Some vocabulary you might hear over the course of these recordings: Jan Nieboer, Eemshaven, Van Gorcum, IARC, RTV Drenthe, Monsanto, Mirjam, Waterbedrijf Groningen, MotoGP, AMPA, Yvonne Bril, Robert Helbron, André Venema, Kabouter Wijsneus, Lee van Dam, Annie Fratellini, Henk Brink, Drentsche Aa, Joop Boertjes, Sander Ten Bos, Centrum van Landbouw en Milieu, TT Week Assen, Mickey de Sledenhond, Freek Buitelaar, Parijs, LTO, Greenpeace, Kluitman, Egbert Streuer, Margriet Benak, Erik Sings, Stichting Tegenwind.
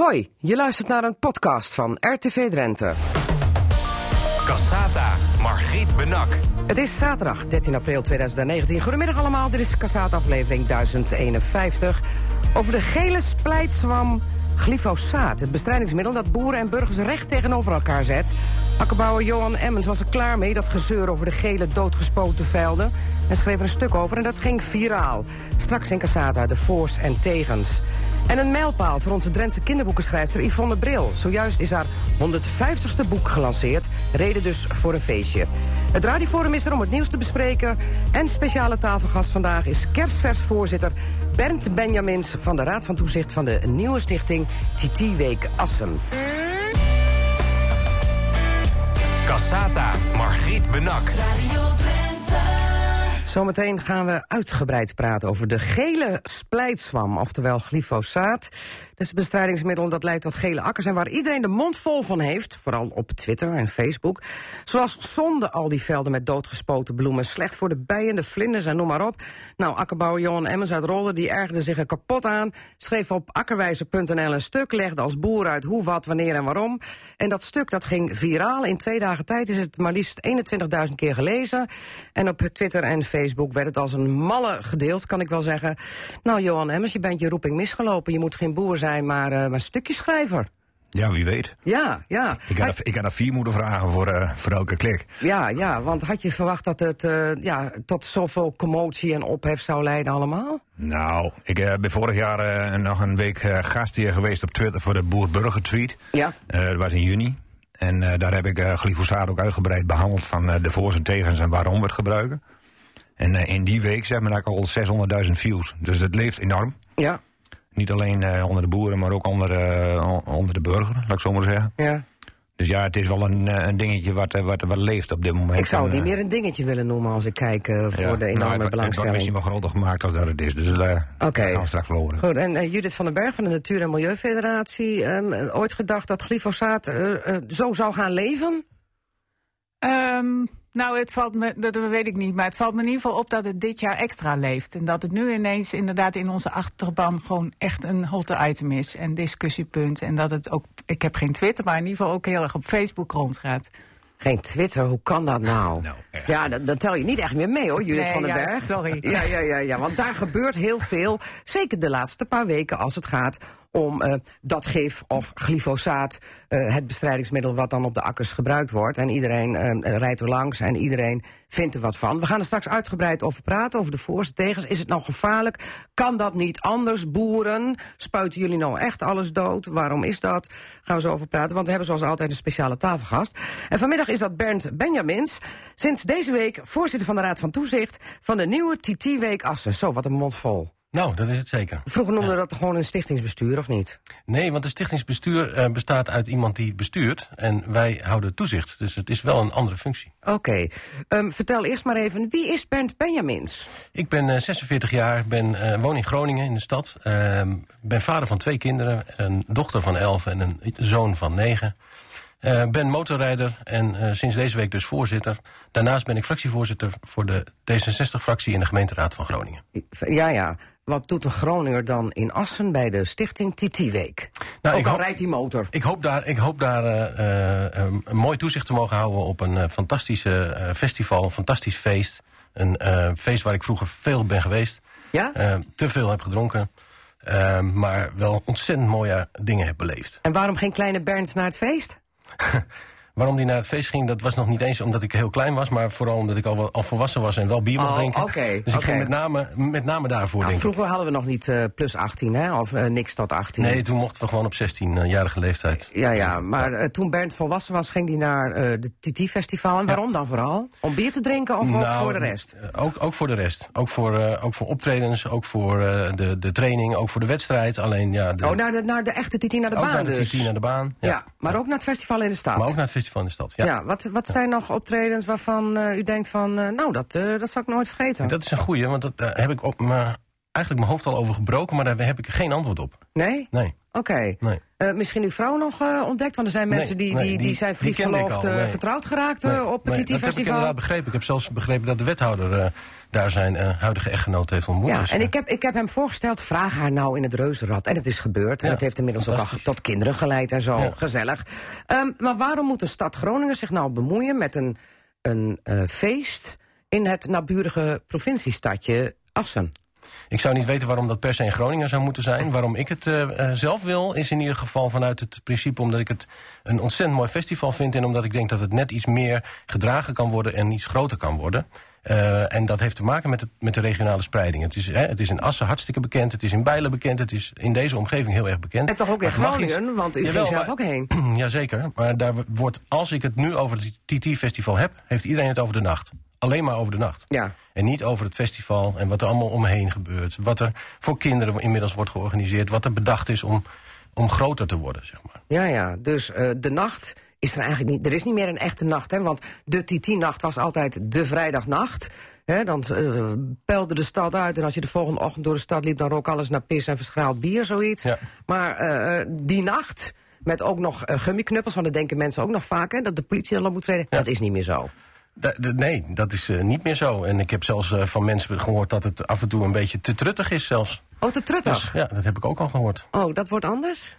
Hoi, je luistert naar een podcast van RTV Drenthe. Cassata, Margriet Benak. Het is zaterdag 13 april 2019. Goedemiddag allemaal, dit is Cassata aflevering 1051. Over de gele splijtzwam glyfosaat. Het bestrijdingsmiddel dat boeren en burgers recht tegenover elkaar zet. Akkerbouwer Johan Emmens was er klaar mee, dat gezeur over de gele doodgespoten velden. En schreef er een stuk over en dat ging viraal. Straks in Cassata de voor's en tegens. En een mijlpaal voor onze Drentse kinderboekenschrijfster Yvonne Bril. Zojuist is haar 150ste boek gelanceerd. Reden dus voor een feestje. Het radioforum is er om het nieuws te bespreken. En speciale tafelgast vandaag is kersversvoorzitter Bernd Benjamins van de Raad van Toezicht van de nieuwe stichting TT Week Assen. Cassata, Margriet Benak. Zometeen gaan we uitgebreid praten over de gele splijtzwam, oftewel glyfosaat. Dat is een bestrijdingsmiddel dat leidt tot gele akkers en waar iedereen de mond vol van heeft, vooral op Twitter en Facebook. Zoals zonde al die velden met doodgespoten bloemen, slecht voor de bijen, de vlinders en noem maar op. Nou, akkerbouwer Johan Emmens uit Rolde, die ergerde zich er kapot aan, schreef op akkerwijze.nl een stuk, legde als boer uit hoe, wat, wanneer en waarom. En dat stuk dat ging viraal. In 2 dagen tijd is het maar liefst 21.000 keer gelezen. En op Twitter en Facebook werd het als een malle gedeeld, kan ik wel zeggen. Nou, Johan Emmens, je bent je roeping misgelopen. Je moet geen boer zijn, maar stukjeschrijver. Ja, wie weet. Ja. Ik had er 4 moeten vragen voor elke klik. Ja, want had je verwacht dat het tot zoveel commotie en ophef zou leiden allemaal? Nou, ik ben vorig jaar nog een week gast hier geweest op Twitter voor de boer-burger-tweet. Ja. Dat was in juni. En daar heb ik glyfosaat ook uitgebreid behandeld van de voor's en tegens en waarom we het gebruiken. En in die week zeg maar dat ik al 600.000 views. Dus dat leeft enorm. Ja. Niet alleen onder de boeren, maar ook onder de burger, laat ik zo maar zeggen. Ja. Dus ja, het is wel een dingetje wat leeft op dit moment. Ik zou het niet meer een dingetje willen noemen als ik kijk voor de enorme belangstelling. Het wordt misschien wel groter gemaakt als dat het is. Dus dat gaan we straks wel horen. Goed, en Judith van den Berg van de Natuur- en Milieufederatie. Ooit gedacht dat glyfosaat zo zou gaan leven? Nou, het valt me, dat weet ik niet, maar het valt me in ieder geval op dat het dit jaar extra leeft. En dat het nu ineens inderdaad in onze achterban gewoon echt een hot item is. En discussiepunt. En dat het ook, ik heb geen Twitter, maar in ieder geval ook heel erg op Facebook rondgaat. Geen Twitter, hoe kan dat nou? Ja, dat tel je niet echt meer mee hoor, Judith van den Berg. Sorry. Ja, want daar gebeurt heel veel. Zeker de laatste paar weken als het gaat om dat gif of glyfosaat, het bestrijdingsmiddel wat dan op de akkers gebruikt wordt. En iedereen rijdt er langs en iedereen vindt er wat van. We gaan er straks uitgebreid over praten, over de voor's en tegens. Is het nou gevaarlijk? Kan dat niet anders? Boeren, spuiten jullie nou echt alles dood? Waarom is dat? Gaan we zo over praten, want we hebben zoals altijd een speciale tafelgast. En vanmiddag is dat Bernd Benjamins, sinds deze week voorzitter van de Raad van Toezicht van de nieuwe TT Week Assen. Zo, wat een mond vol. Nou, dat is het zeker. Vroeger noemde dat gewoon een stichtingsbestuur, of niet? Nee, want een stichtingsbestuur bestaat uit iemand die bestuurt. En wij houden toezicht. Dus het is wel een andere functie. Oké. Vertel eerst maar even, wie is Bernd Benjamins? Ik ben 46 jaar, woon in Groningen in de stad. Ben vader van 2 kinderen, een dochter van 11 en een zoon van 9. Ben motorrijder en sinds deze week dus voorzitter. Daarnaast ben ik fractievoorzitter voor de D66-fractie in de gemeenteraad van Groningen. Ja. Wat doet de Groninger dan in Assen bij de stichting TT Week? Nou, ook al rijdt die motor. Ik hoop daar een mooi toezicht te mogen houden op een fantastische festival, een fantastisch feest. Een feest waar ik vroeger veel ben geweest. Ja? Te veel heb gedronken. Maar wel ontzettend mooie dingen heb beleefd. En waarom ging kleine Bernd naar het feest? Waarom die naar het feest ging, dat was nog niet eens omdat ik heel klein was, maar vooral omdat ik al volwassen was en wel bier mocht drinken. Dus ik ging met name daarvoor, denk ik. Vroeger hadden we nog niet plus 18, hè? Of niks tot 18. Nee, toen mochten we gewoon op 16-jarige leeftijd. Ja, maar toen Bernd volwassen was, ging hij naar de TT-festival. En waarom dan vooral? Om bier te drinken of ook voor de rest? Ook voor de rest. Ook voor optredens, ook voor de training, ook voor de wedstrijd. Alleen, naar de echte TT, naar de baan dus. Ook naar de TT, naar de baan. Ja, maar ook naar het festival in de stad. Maar ook naar het van de stad. Ja, wat zijn nog optredens waarvan u denkt van, dat zal ik nooit vergeten? Dat is een goeie, want daar heb ik op mijn hoofd al over gebroken, maar daar heb ik geen antwoord op. Nee? Nee. Oké. Okay. Nee. Misschien uw vrouw nog ontdekt? Want er zijn mensen die zijn verliefd verloofd getrouwd geraakt op het TT-festival. Dat heb ik inderdaad begrepen. Ik heb zelfs begrepen dat de wethouder daar zijn huidige echtgenoot heeft ontmoet. Ja, dus, en ik heb hem voorgesteld, vraag haar nou in het reuzenrad. En het is gebeurd. En het heeft inmiddels ook al tot kinderen geleid en zo. Ja. Gezellig. Maar waarom moet de stad Groningen zich nou bemoeien met een feest in het naburige provinciestadje Assen? Ik zou niet weten waarom dat per se in Groningen zou moeten zijn. Waarom ik het zelf wil, is in ieder geval vanuit het principe omdat ik het een ontzettend mooi festival vind en omdat ik denk dat het net iets meer gedragen kan worden en iets groter kan worden. En dat heeft te maken met de regionale spreiding. Het is in Assen hartstikke bekend, het is in Bijlen bekend, het is in deze omgeving heel erg bekend. En toch ook in Groningen, want u ging zelf ook heen. Jazeker, maar daar wordt, als ik het nu over het TT-festival heb, heeft iedereen het over de nacht. Alleen maar over de nacht. Ja. En niet over het festival en wat er allemaal omheen gebeurt. Wat er voor kinderen inmiddels wordt georganiseerd. Wat er bedacht is om groter te worden, zeg maar. Ja, dus de nacht is er eigenlijk niet. Er is niet meer een echte nacht, hè? Want de TT-nacht was altijd de vrijdagnacht. Hè? Dan peilde de stad uit en als je de volgende ochtend door de stad liep, dan rook alles naar pis en verschraald bier, zoiets. Ja. Maar die nacht, met ook nog gummiknuppels, want dat denken mensen ook nog vaak, hè, dat de politie dan op moet treden, dat is niet meer zo. Nee, dat is niet meer zo. En ik heb zelfs van mensen gehoord dat het af en toe een beetje te truttig is zelfs. Oh, te truttig? Dus, ja, dat heb ik ook al gehoord. Oh, dat wordt anders?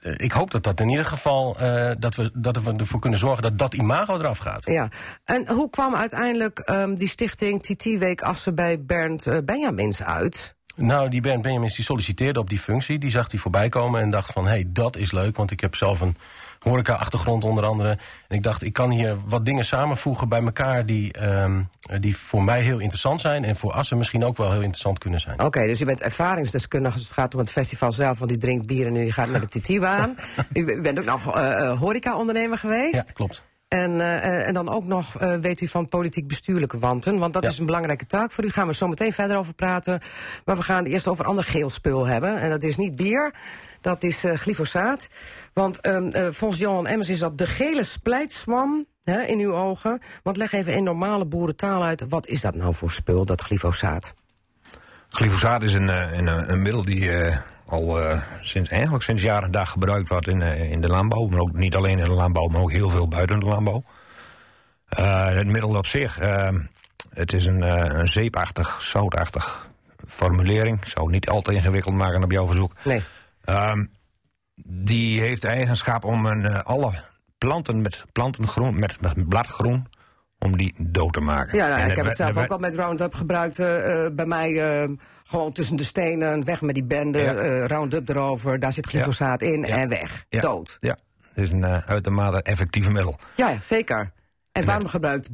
Ik hoop dat in ieder geval dat we ervoor kunnen zorgen dat imago eraf gaat. Ja. En hoe kwam uiteindelijk die stichting TT Week Assen bij Bernd Benjamins uit? Nou, die Bernd Benjamins die solliciteerde op die functie. Die zag die voorbij komen en dacht van, hé, dat is leuk, want ik heb zelf een horeca-achtergrond onder andere. En ik dacht, ik kan hier wat dingen samenvoegen bij elkaar die voor mij heel interessant zijn en voor Assen misschien ook wel heel interessant kunnen zijn. Oké, dus u bent ervaringsdeskundige als het gaat om het festival zelf, want die drinkt bier en die gaat naar de TT-baan. U bent ook nog horeca-ondernemer geweest. Ja, klopt. En dan ook nog weet u van politiek-bestuurlijke wanten. Want dat is een belangrijke taak voor u. Gaan we zo meteen verder over praten. Maar we gaan eerst over ander geel spul hebben. En dat is niet bier. Dat is glyfosaat. Want volgens Johan Emmens is dat de gele splijtswam, hè, in uw ogen. Want leg even in normale boerentaal uit. Wat is dat nou voor spul, dat glyfosaat? Glyfosaat is een middel die al sinds jaren en dag gebruikt wordt in de landbouw. Maar ook niet alleen in de landbouw, maar ook heel veel buiten de landbouw. Het middel op zich, het is een zeepachtig, zoutachtig formulering. Ik zou het niet al te ingewikkeld maken op jouw verzoek. Nee. Die heeft de eigenschap om alle planten met bladgroen, om die dood te maken. Ja, ik heb het zelf ook al met Roundup gebruikt. Bij mij gewoon tussen de stenen, weg met die bende, Roundup erover, daar zit glyfosaat in en weg. Ja. Dood. Ja, het is een uitermate effectief middel. Ja, zeker. En waarom gebruikt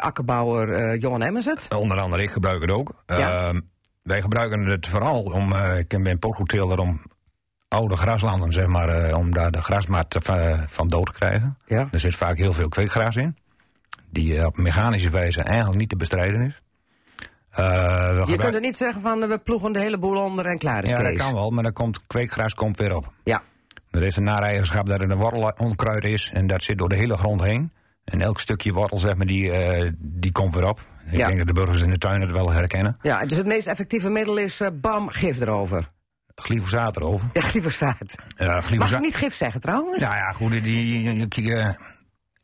akkerbouwer Johan Emmens het? Onder andere, ik gebruik het ook. Ja. Wij gebruiken het vooral om, ik ben een potgoedteelder, om oude graslanden, zeg maar, om daar de grasmaat van dood te krijgen. Ja. Er zit vaak heel veel kweekgras in, die op mechanische wijze eigenlijk niet te bestrijden is. Je kunt er niet zeggen van, we ploegen de hele boel onder en klaar is Kees. Ja, dat kan wel, maar dan kweekgras komt weer op. Ja. Er is een nare-eigenschap dat er een wortelonkruid is en dat zit door de hele grond heen. En elk stukje wortel, zeg maar, die komt weer op. Ik denk dat de burgers in de tuin het wel herkennen. Ja, dus het meest effectieve middel is, gif erover. Glyfosaat erover. Ja, glyfosaat. Mag ik niet gif zeggen trouwens? Nou ja, goed,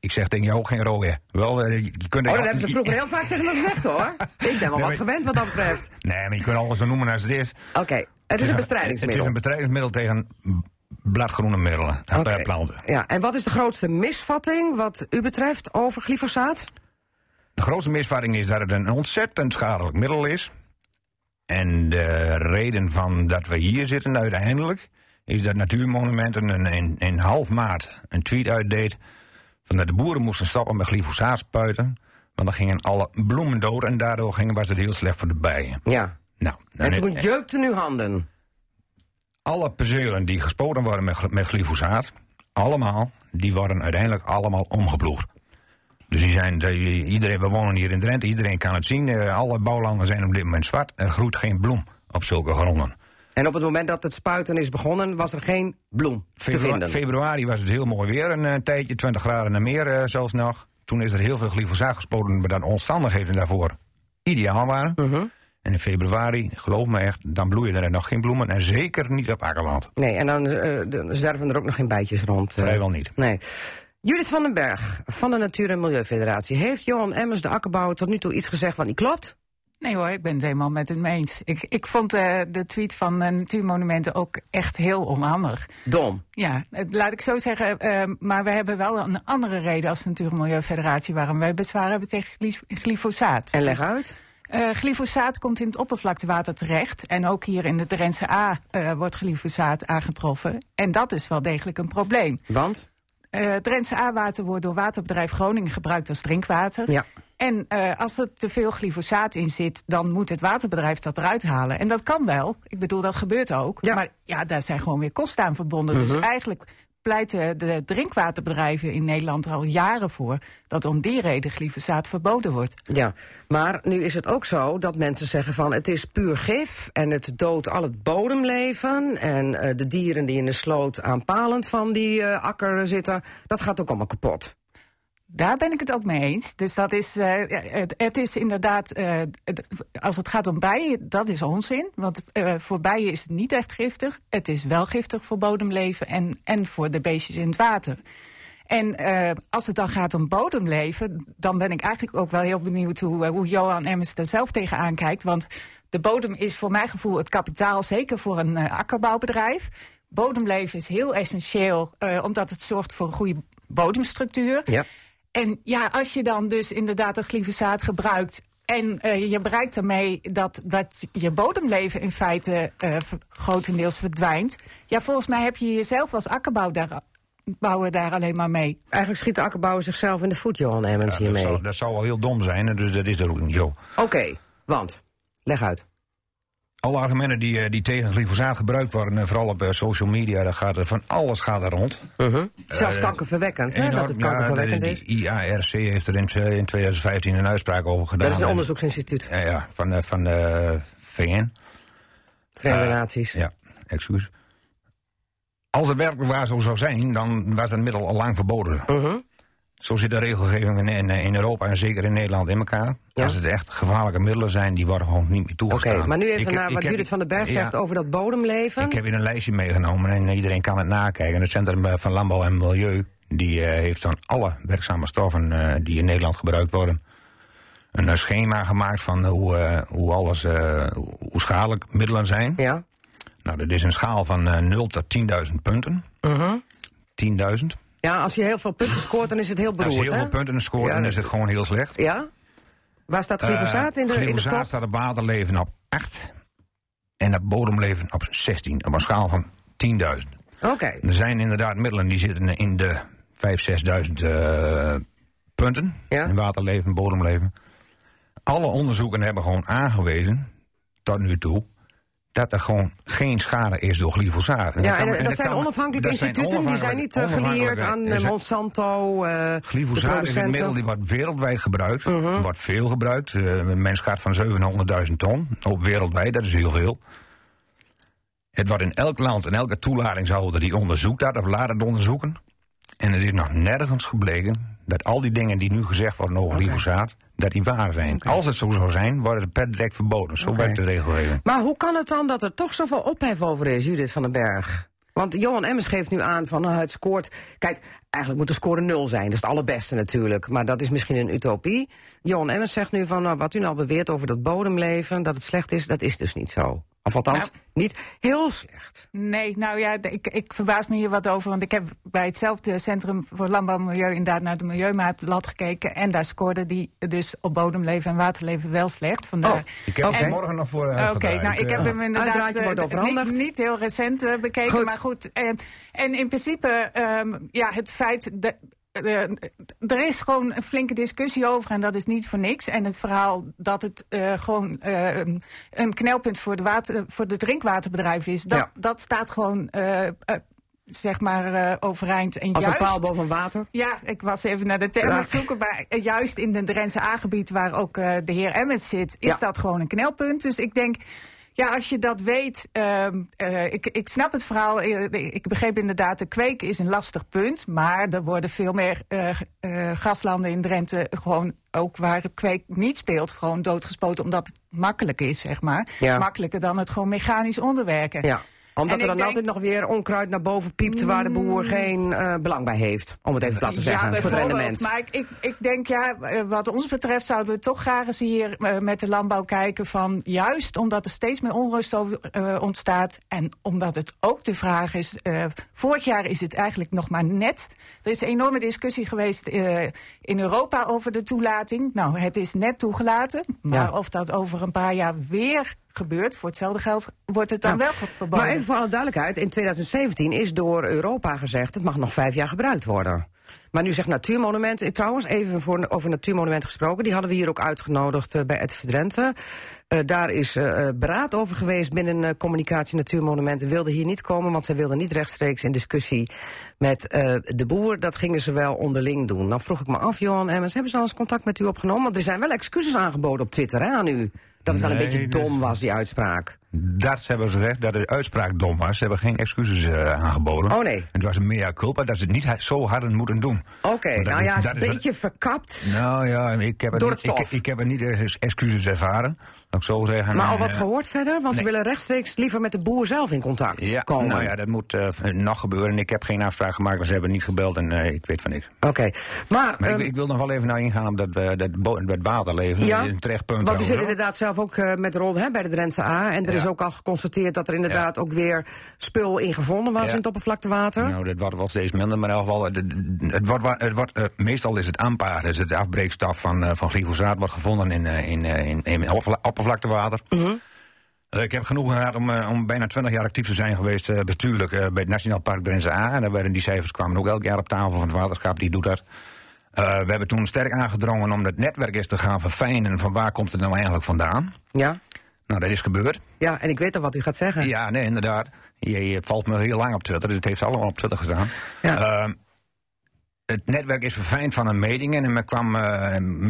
ik zeg tegen jou ook geen rooien. Dat hebben ze vroeger heel vaak tegen me gezegd, hoor. Ik ben wel wat gewend wat dat betreft. Nee, maar je kunt alles zo noemen als het is. Oké, het is een bestrijdingsmiddel. Het is een bestrijdingsmiddel tegen bladgroene middelen. Okay. Planten. Ja, en wat is de grootste misvatting wat u betreft over glyfosaat? De grootste misvatting is dat het een ontzettend schadelijk middel is. En de reden van dat we hier zitten uiteindelijk is dat Natuurmonumenten in half maart een tweet uitdeed dat de boeren moesten stoppen met glyfosaat spuiten, want dan gingen alle bloemen dood en daardoor was het heel slecht voor de bijen. Ja. Nou, en toen jeukten nu handen. Alle percelen die gespoten worden met glyfosaat, allemaal, die worden uiteindelijk allemaal omgeploegd. Dus we wonen hier in Drenthe, iedereen kan het zien. Alle bouwlanden zijn op dit moment zwart. Er groeit geen bloem op zulke gronden. En op het moment dat het spuiten is begonnen, was er geen bloem te vinden. Februari was het heel mooi weer, een tijdje, 20 graden en meer zelfs nog. Toen is er heel veel glyfosaat gespoten, maar dan omstandigheden daarvoor ideaal waren. En in februari, geloof me echt, dan bloeien er nog geen bloemen. En zeker niet op akkerland. Nee, en dan zwerven er ook nog geen bijtjes rond. Vrijwel niet. Nee. Judith van den Berg van de Natuur- en Milieufederatie. Heeft Johan Emmens, de akkerbouwer, tot nu toe iets gezegd van die klopt? Nee hoor, ik ben het helemaal met hem eens. Ik vond de tweet van Natuurmonumenten ook echt heel onhandig. Dom. Ja, laat ik zo zeggen. Maar we hebben wel een andere reden als Natuur- en Milieufederatie waarom wij bezwaar hebben tegen glyfosaat. En leg uit. Glyfosaat komt in het oppervlaktewater terecht. En ook hier in de Drentsche Aa wordt glyfosaat aangetroffen. En dat is wel degelijk een probleem. Want? Drentsche Aa-water wordt door Waterbedrijf Groningen gebruikt als drinkwater. Ja. En als er te veel glyfosaat in zit, dan moet het waterbedrijf dat eruit halen. En dat kan wel. Ik bedoel, dat gebeurt ook. Ja. Maar ja, daar zijn gewoon weer kosten aan verbonden. Uh-huh. Dus eigenlijk pleiten de drinkwaterbedrijven in Nederland al jaren voor dat om die reden glyfosaat verboden wordt. Ja, maar nu is het ook zo dat mensen zeggen van het is puur gif en het doodt al het bodemleven en de dieren die in de sloot aanpalend van die akker zitten, dat gaat ook allemaal kapot. Daar ben ik het ook mee eens. Dus dat is, het is inderdaad, als het gaat om bijen, dat is onzin. Want voor bijen is het niet echt giftig. Het is wel giftig voor bodemleven en voor de beestjes in het water. En als het dan gaat om bodemleven, dan ben ik eigenlijk ook wel heel benieuwd hoe Johan Emmens daar zelf tegenaan kijkt. Want de bodem is voor mijn gevoel het kapitaal, zeker voor een akkerbouwbedrijf. Bodemleven is heel essentieel, omdat het zorgt voor een goede bodemstructuur. Ja. En ja, als je dan dus inderdaad het glyfosaat gebruikt en je bereikt daarmee dat je bodemleven in feite grotendeels verdwijnt. Ja, volgens mij heb je jezelf als akkerbouwer daar alleen maar mee. Eigenlijk schiet de akkerbouwer zichzelf in de voet, Johan Emmens, hiermee. Dat zou al heel dom zijn, dus dat is er ook niet zo. Oké, want, leg uit. Alle argumenten die tegen glyfosaat gebruikt worden, vooral op social media, van alles gaat er rond. Uh-huh. Zelfs kankerverwekkend, hè? Dat het kankerverwekkend is. De IARC heeft er in 2015 een uitspraak over gedaan. Dat is een onderzoeksinstituut. Ja, van de VN. Verenigde Naties. Ja, excuus. Als het werkelijk waar zo zou zijn, dan was het middel al lang verboden. Uh-huh. Zo zit de regelgeving in Europa en zeker in Nederland in elkaar. Ja. Als het echt gevaarlijke middelen zijn, die worden gewoon niet meer toegestaan. Oké, maar nu even naar wat Judith van den Berg zegt over dat bodemleven. Ik heb hier een lijstje meegenomen en iedereen kan het nakijken. Het Centrum van Landbouw en Milieu die heeft van alle werkzame stoffen die in Nederland gebruikt worden een schema gemaakt van hoe schadelijk middelen zijn. Ja. Nou, dat is een schaal van 0 tot 10.000 punten. Uh-huh. 10.000. Ja, als je heel veel punten scoort, dan is het heel beroerd, hè? Als je heel veel punten scoort, dan is het gewoon heel slecht. Ja? Waar staat glyfosaat in de top? Glyfosaat staat op waterleven op 8 en op bodemleven op 16. Op een schaal van 10.000. Oké. Er zijn inderdaad middelen die zitten in de 5.000, 6.000 punten. Ja? In waterleven, bodemleven. Alle onderzoeken hebben gewoon aangewezen, tot nu toe, dat er gewoon geen schade is door glyfosaat. Ja, dat zijn onafhankelijke instituten, die zijn niet gelieerd aan Monsanto. Glyfosaat is een middel die wordt wereldwijd gebruikt, wordt veel gebruikt. Men schat van 700.000 ton, ook wereldwijd, dat is heel veel. Het wordt in elk land en elke toelatingshouder die onderzoekt dat, of laat het onderzoeken. En het is nog nergens gebleken dat al die dingen die nu gezegd worden over glyfosaat, dat die waar zijn. Okay. Als het zo zou zijn, worden het per direct verboden. Zo werkt de regelgeving. Maar hoe kan het dan dat er toch zoveel ophef over is, Judith van den Berg? Want Johan Emmens geeft nu aan van het scoort. Kijk, eigenlijk moet de score 0 zijn. Dat is het allerbeste natuurlijk. Maar dat is misschien een utopie. Johan Emmens zegt nu van wat u nou beweert over dat bodemleven, dat het slecht is, dat is dus niet zo. Of althans, niet heel slecht. Nee, nou ja, ik verbaas me hier wat over. Want ik heb bij hetzelfde Centrum voor Landbouw en Milieu inderdaad naar de Milieumaatblad gekeken. En daar scoorde die dus op bodemleven en waterleven wel slecht. Vandaar. Oh, ik heb hem morgen nog voor gedaan. Oké, nou ik heb hem inderdaad niet heel recent bekeken. Goed. Maar goed, en in principe, het feit dat er is gewoon een flinke discussie over en dat is niet voor niks. En het verhaal dat het gewoon een knelpunt voor de drinkwaterbedrijven is, dat staat gewoon overeind. En als juist, een paal boven water? Ja, ik was even naar de term aan het zoeken. Maar juist in het Drentse A-gebied waar ook de heer Emmens zit, is dat gewoon een knelpunt. Dus ik denk, Ja, als je dat weet, ik snap het verhaal. Ik begreep inderdaad, de kweken is een lastig punt. Maar er worden veel meer graslanden in Drenthe gewoon, ook waar het kweek niet speelt, gewoon doodgespoten. Omdat het makkelijk is, zeg maar. Ja. Makkelijker dan het gewoon mechanisch onderwerken. Ja. Omdat er dan altijd nog weer onkruid naar boven piept waar de boer geen belang bij heeft. Om het even plat te zeggen, voor het rendement. Maar ik denk, ja, wat ons betreft zouden we toch graag eens hier met de landbouw kijken van, juist omdat er steeds meer onrust over ontstaat. En omdat het ook de vraag is, vorig jaar is het eigenlijk nog maar net. Er is een enorme discussie geweest in Europa over de toelating. Nou, het is net toegelaten. Maar ja, of dat over een paar jaar weer gebeurt, voor hetzelfde geld wordt het dan wel verboden. Maar even voor alle duidelijkheid, in 2017 is door Europa gezegd, het mag nog 5 jaar gebruikt worden. Maar nu zegt Natuurmonumenten, trouwens, even over Natuurmonumenten gesproken, die hadden we hier ook uitgenodigd bij RTV Drenthe. Daar is beraad over geweest binnen communicatie. Natuurmonumenten wilden hier niet komen, want zij wilden niet rechtstreeks in discussie met de boer. Dat gingen ze wel onderling doen. Nou vroeg ik me af, Johan Emmens, hebben ze al eens contact met u opgenomen? Want er zijn wel excuses aangeboden op Twitter, hè, aan u. Dat het wel een beetje dom was, die uitspraak. Dat hebben ze gezegd, dat de uitspraak dom was. Ze hebben geen excuses aangeboden. Oh nee. En het was een mea culpa dat ze het niet zo hadden moeten doen. Oké, nou ja, het is een beetje verkapt. Nou ja, ik heb er niet excuses ervaren. Ik zo zeggen, maar al wat gehoord verder? Want ze willen rechtstreeks liever met de boer zelf in contact komen. Nou ja, dat moet nog gebeuren. Ik heb geen afspraak gemaakt, maar ze hebben niet gebeld en ik weet van niks. Oké, maar ik wil nog wel even ingaan op dat waterleven. Ja, dat is een terechtpunt. Want u zit inderdaad zelf ook met Rolde bij de Drentsche Aa. En er is ook al geconstateerd dat er inderdaad ook weer spul in gevonden was in het oppervlaktewater. Nou, dat wordt wel steeds minder. Maar in elk geval, meestal is het AMPA, dus het afbreekstaf van glyfosaat, wordt gevonden in oppervlaktewater. Ik heb genoeg gehad om bijna 20 jaar actief te zijn geweest bestuurlijk bij het Nationaal Park Drentsche Aa. En die cijfers kwamen ook elk jaar op tafel van het waterschap, die doet dat. We hebben toen sterk aangedrongen om het netwerk eens te gaan verfijnen van waar komt het nou eigenlijk vandaan. Ja. Nou, dat is gebeurd. Ja, en ik weet al wat u gaat zeggen. Ja, nee, inderdaad. Je valt me heel lang op Twitter, dit heeft allemaal op Twitter gestaan. Ja. Het netwerk is verfijnd van een metingen en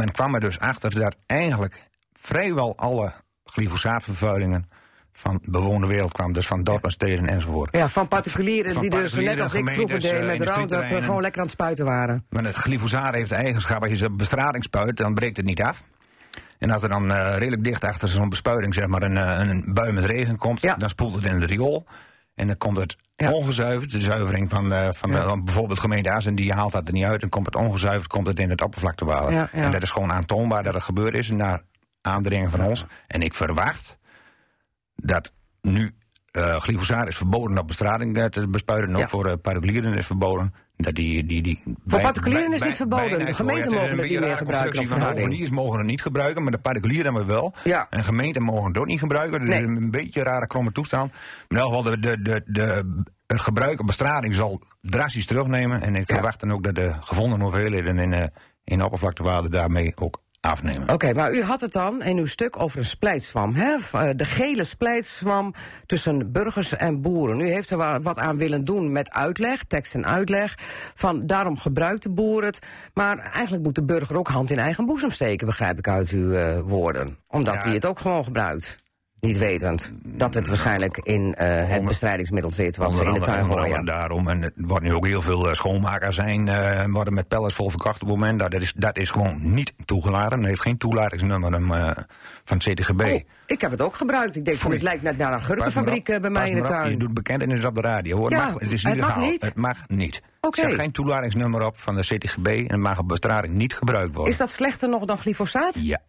men kwam er dus achter dat eigenlijk vrijwel alle glyfosaatvervuilingen van bewoonde wereld kwam. Dus van dorpen, steden enzovoort. Ja, van particulieren die dus, net als ik vroeger deed met Roundup, gewoon lekker aan het spuiten waren. Maar het glyfosaat heeft de eigenschap, als je ze bestraling spuit, dan breekt het niet af. En als er dan redelijk dicht achter zo'n bespuiting zeg maar een bui met regen komt, dan spoelt het in het riool. En dan komt het ongezuiverd, de zuivering van bijvoorbeeld gemeente Assen, die haalt dat er niet uit. En komt het ongezuiverd, komt het in het oppervlaktewater. Ja, ja. En dat is gewoon aantoonbaar dat er gebeurd is. En daar aandringen van ons. En ik verwacht dat nu glyfosaat is verboden op bestraling te bespuiten. Ook voor particulieren is verboden. Dat voor particulieren is het niet verboden. De gemeenten mogen het niet meer gebruiken. Van particulieren mogen het niet gebruiken, maar de particulieren hebben wel. Ja. En gemeenten mogen het ook niet gebruiken. Dus een beetje rare kromme toestand. Maar in elk geval het gebruik op bestraling zal drastisch terugnemen. En ik verwacht dan ook dat de gevonden hoeveelheden in oppervlaktewater daarmee ook afnemen. Oké, maar u had het dan in uw stuk over een splijtswam, hè? De gele splijtswam tussen burgers en boeren. U heeft er wat aan willen doen met uitleg, tekst en uitleg. Van daarom gebruikt de boer het. Maar eigenlijk moet de burger ook hand in eigen boezem steken, begrijp ik uit uw woorden. Omdat hij het ook gewoon gebruikt. Niet wetend dat het waarschijnlijk in het bestrijdingsmiddel zit wat ze in de tuin gooien. Ja. Daarom, en er wordt nu ook heel veel schoonmakers zijn, worden met pellets vol verkocht op het moment. Dat is gewoon niet toegelaten. Het heeft geen toelatingsnummer van het CTGB. Oh, ik heb het ook gebruikt. Ik denk, het lijkt net naar een gurkenfabriek bij mij in de tuin. Je doet bekend op de radio, hoor. Ja, het mag niet. Okay. Er zit geen toelatingsnummer op van de CTGB en het mag op bestraling niet gebruikt worden. Is dat slechter nog dan glyfosaat? Ja.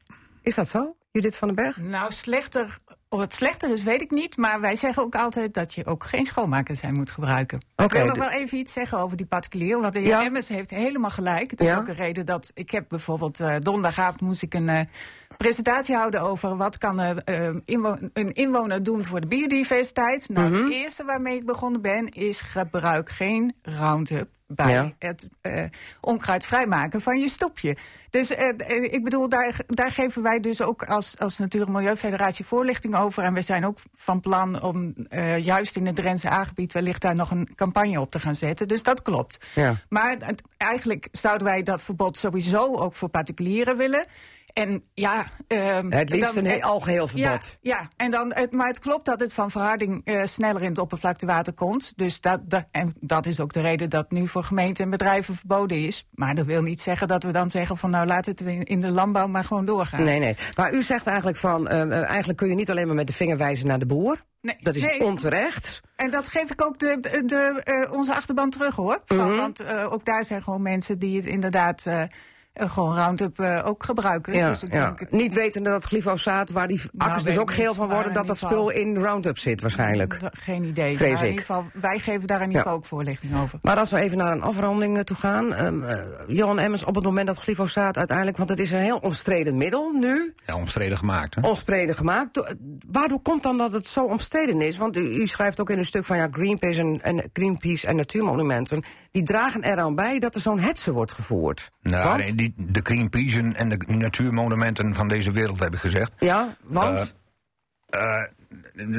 Is dat zo, Judith van den Berg? Nou, slechter. Of het slechter is, weet ik niet. Maar wij zeggen ook altijd dat je ook geen schoonmaker zijn moet gebruiken. Ik wil nog wel even iets zeggen over die particulier. Want de heer Emmens heeft helemaal gelijk. Dat is ook een reden dat ik heb bijvoorbeeld donderdagavond moest ik een presentatie houden over wat kan een inwoner doen voor de biodiversiteit. Nou, het eerste waarmee ik begonnen ben is gebruik geen Roundup bij het onkruid vrijmaken van je stopje. Dus ik bedoel, daar geven wij dus ook als Natuur- en Milieufederatie voorlichting over. En we zijn ook van plan om juist in het Drentse A-gebied wellicht daar nog een campagne op te gaan zetten. Dus dat klopt. Ja. Maar eigenlijk zouden wij dat verbod sowieso ook voor particulieren willen. En ja, het liefst dan, een algeheel verbod. Ja, ja. En dan, maar het klopt dat het van verharding sneller in het oppervlaktewater komt. Dus en dat is ook de reden dat het nu voor gemeenten en bedrijven verboden is. Maar dat wil niet zeggen dat we dan zeggen van nou laat het in de landbouw maar gewoon doorgaan. Nee, nee. Maar u zegt eigenlijk van eigenlijk kun je niet alleen maar met de vinger wijzen naar de boer. Nee, dat is onterecht. En dat geef ik ook onze achterban terug hoor. Van, want ook daar zijn gewoon mensen die het inderdaad... gewoon Roundup ook gebruiken. Ja, dus ik denk het... Niet wetende dat glyfosaat, waar die akkers dus ook geel van worden... dat spul in Roundup zit waarschijnlijk. Geen idee. Vrees ik. In ieder geval, wij geven daar in ieder geval ook voorlichting over. Maar als we even naar een afronding toe gaan. Johan Emmens, op het moment dat glyfosaat uiteindelijk... want het is een heel omstreden middel nu. Ja, omstreden gemaakt. Hè? Omstreden gemaakt. Waardoor komt dan dat het zo omstreden is? Want u schrijft ook in een stuk van Greenpeace en Natuurmonumenten... die dragen eraan bij dat er zo'n hetze wordt gevoerd. Nou, want? Nee, de Greenpeace en de natuurmonumenten van deze wereld hebben gezegd. Ja, want?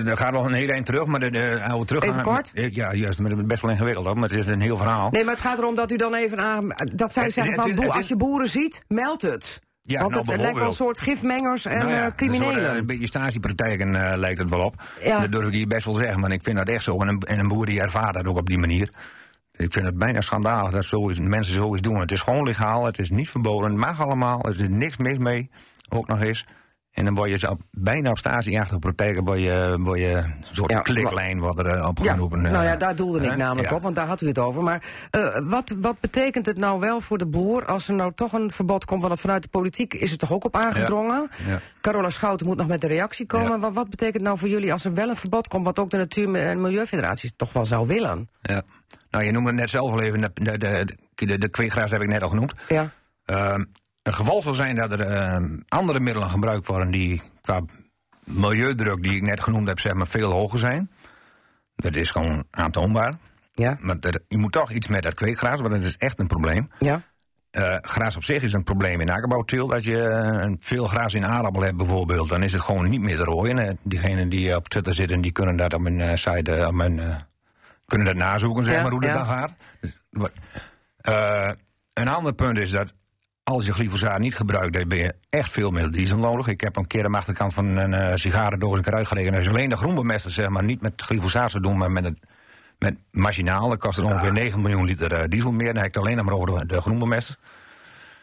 Dat gaat al een heel eind terug, maar we terug even kort? Ja, juist, maar het is best wel ingewikkeld, maar het is een heel verhaal. Nee, maar het gaat erom dat u dan even aan... dat zij zeggen van, als je boeren ziet, meld het. Ja, want het lijkt wel een soort gifmengers en criminelen. Een beetje statiepraktijken lijkt het wel op. Ja. Dat durf ik hier best wel zeggen, want ik vind dat echt zo. En een boer die ervaart dat ook op die manier. Ik vind het bijna schandalig dat mensen zoiets doen. Het is gewoon legaal, het is niet verboden, het mag allemaal, er is niks mis mee, ook nog eens. En dan word je bijna op statieachtige praktijken, word je een soort kliklijn wat er op gaan roepen. Nou ja, daar doelde ik namelijk op, want daar had u het over. Maar wat betekent het nou wel voor de boer als er nou toch een verbod komt? Want vanuit de politiek is het toch ook op aangedrongen? Ja. Ja. Carola Schouten moet nog met de reactie komen. Ja. Wat betekent nou voor jullie als er wel een verbod komt, wat ook de Natuur- en Milieufederatie toch wel zou willen? Ja. Nou, je noemde het net zelf al even, de kweekgras heb ik net al genoemd. Ja. Het geval zal zijn dat er andere middelen gebruikt worden die qua milieudruk die ik net genoemd heb, zeg maar, veel hoger zijn. Dat is gewoon aantoonbaar. Ja. Maar je moet toch iets met dat kweekgras, want dat is echt een probleem. Ja. Gras op zich is een probleem in akkerbouwteelt. Als je veel gras in aardappel hebt bijvoorbeeld, dan is het gewoon niet meer te rooien. Diegenen die op Twitter zitten, die kunnen dat op mijn site... kunnen dat nazoeken, zeg maar, hoe dat dan gaat. Een ander punt is dat als je glyfosaat niet gebruikt, dan ben je echt veel meer diesel nodig. Ik heb een keer aan de achterkant van een sigarendoos een keer uitgerekend. Als je alleen de groenbemester, zeg maar, niet met glyfosaat zou doen, maar met machinaal, dan kost het ongeveer 9 miljoen liter diesel meer. Dan heb ik het alleen nog maar over de groenbemester.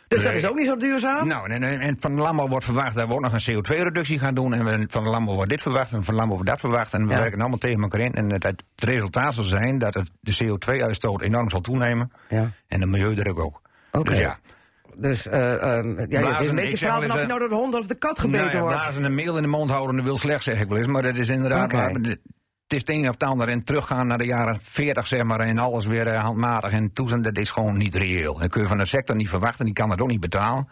Dus dat is ook niet zo duurzaam? Nou, en van de landbouw wordt verwacht dat we ook nog een CO2-reductie gaan doen. En van de landbouw wordt dit verwacht en van de landbouw wordt dat verwacht. En we werken allemaal tegen elkaar in. En het resultaat zal zijn dat de CO2-uitstoot enorm zal toenemen. Ja. En de milieudruk ook. Oké. Dus ja. Dus het is een beetje verhaal vanaf je nou door de hond of de kat gebeten wordt. Blazen een meel in de mond houden, dat wil slecht, zeg ik wel eens. Maar dat is inderdaad... Het is het een of het ander en teruggaan naar de jaren 40, zeg maar, en alles weer handmatig en toestand, dat is gewoon niet reëel. Dat kun je van de sector niet verwachten, die kan dat ook niet betalen.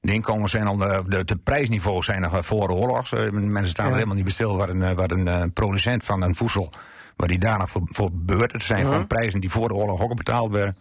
De inkomens zijn al, de prijsniveaus zijn nog voor de oorlogs. Mensen staan er helemaal niet bij stil waar een producent van een voedsel, waar die daar nog voor beurt. Het zijn gewoon prijzen die voor de oorlog ook betaald werden.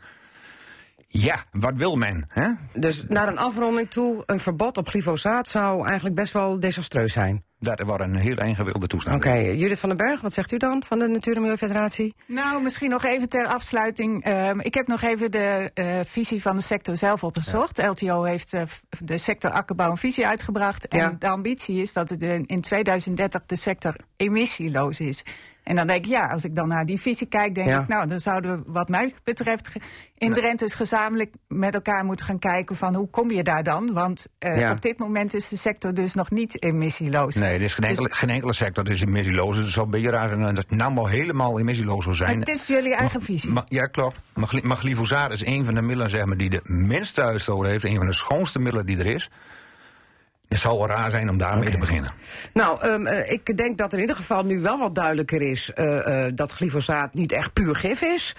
Ja, wat wil men? Hè? Dus naar een afronding toe, een verbod op glyfosaat zou eigenlijk best wel desastreus zijn. Dat was een heel ingewikkelde toestand. Oké, Judith van den Berg, wat zegt u dan van de Natuur- en Milieufederatie? Nou, misschien nog even ter afsluiting. Ik heb nog even de visie van de sector zelf opgezocht. Ja. LTO heeft de sector akkerbouw een visie uitgebracht. Ja. En de ambitie is dat in 2030 de sector emissieloos is. En dan denk ik, ja, als ik dan naar die visie kijk, denk ik... nou, dan zouden we wat mij betreft in Drenthe eens gezamenlijk met elkaar moeten gaan kijken van hoe kom je daar dan? Want op dit moment is de sector dus nog niet emissieloos. Nee, er is geen enkele sector is emissieloos. Het is al een beetje raar en dat nou wel helemaal emissieloos zou zijn. En het is jullie eigen visie. Ja, klopt. Maar glyfosaat is een van de middelen, zeg maar, die de minste uitstoot heeft. Een van de schoonste middelen die er is. Het zal wel raar zijn om daarmee te beginnen. Nou, ik denk dat in ieder geval nu wel wat duidelijker is... dat glyfosaat niet echt puur gif is.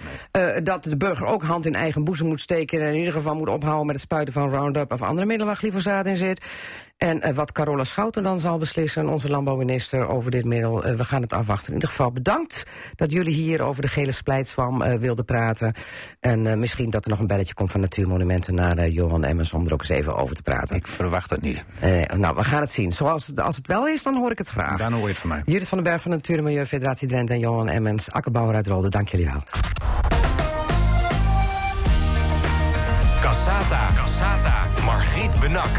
Dat de burger ook hand in eigen boezem moet steken... en in ieder geval moet ophouden met het spuiten van Roundup... of andere middelen waar glyfosaat in zit. En wat Carola Schouten dan zal beslissen, onze landbouwminister... over dit middel, we gaan het afwachten. In ieder geval bedankt dat jullie hier over de gele splijtswam wilden praten. En misschien dat er nog een belletje komt van Natuurmonumenten... naar Johan Emmens om er ook eens even over te praten. Ik verwacht het niet. Nou, we gaan het zien. Als het wel is, dan hoor ik het graag. Dan hoor je het van mij. Judith van den Berg van de Natuur- en Milieufederatie Drenthe... en Johan Emmens, akkerbouwer uit Rolde. Dank jullie wel. Cassata. Margriet Benak.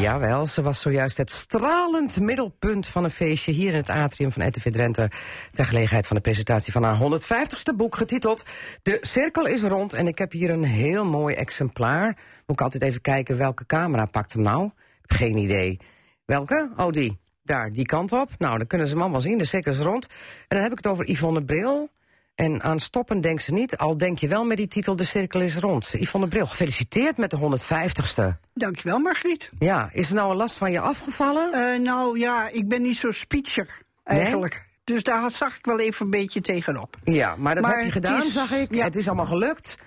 Jawel, ze was zojuist het stralend middelpunt van een feestje hier in het atrium van RTV Drenthe, ter gelegenheid van de presentatie van haar 150ste boek, getiteld De Cirkel is Rond. En ik heb hier een heel mooi exemplaar. Moet ik altijd even kijken, welke camera pakt hem nou? Ik heb geen idee. Welke? Oh, die. Daar, die kant op. Nou, dan kunnen ze hem allemaal zien, De Cirkel is Rond. En dan heb ik het over Yvonne Bril. En aan stoppen denkt ze niet, al denk je wel met die titel De Cirkel is Rond. Yvonne Bril, gefeliciteerd met de 150ste. Dankjewel, Margriet. Ja, is er nou een last van je afgevallen? Nou ja, ik ben niet zo'n speecher eigenlijk. Nee? Dus daar zag ik wel even een beetje tegenop. Ja, maar dat heb je gedaan, zag ik. Ja. Het is allemaal gelukt.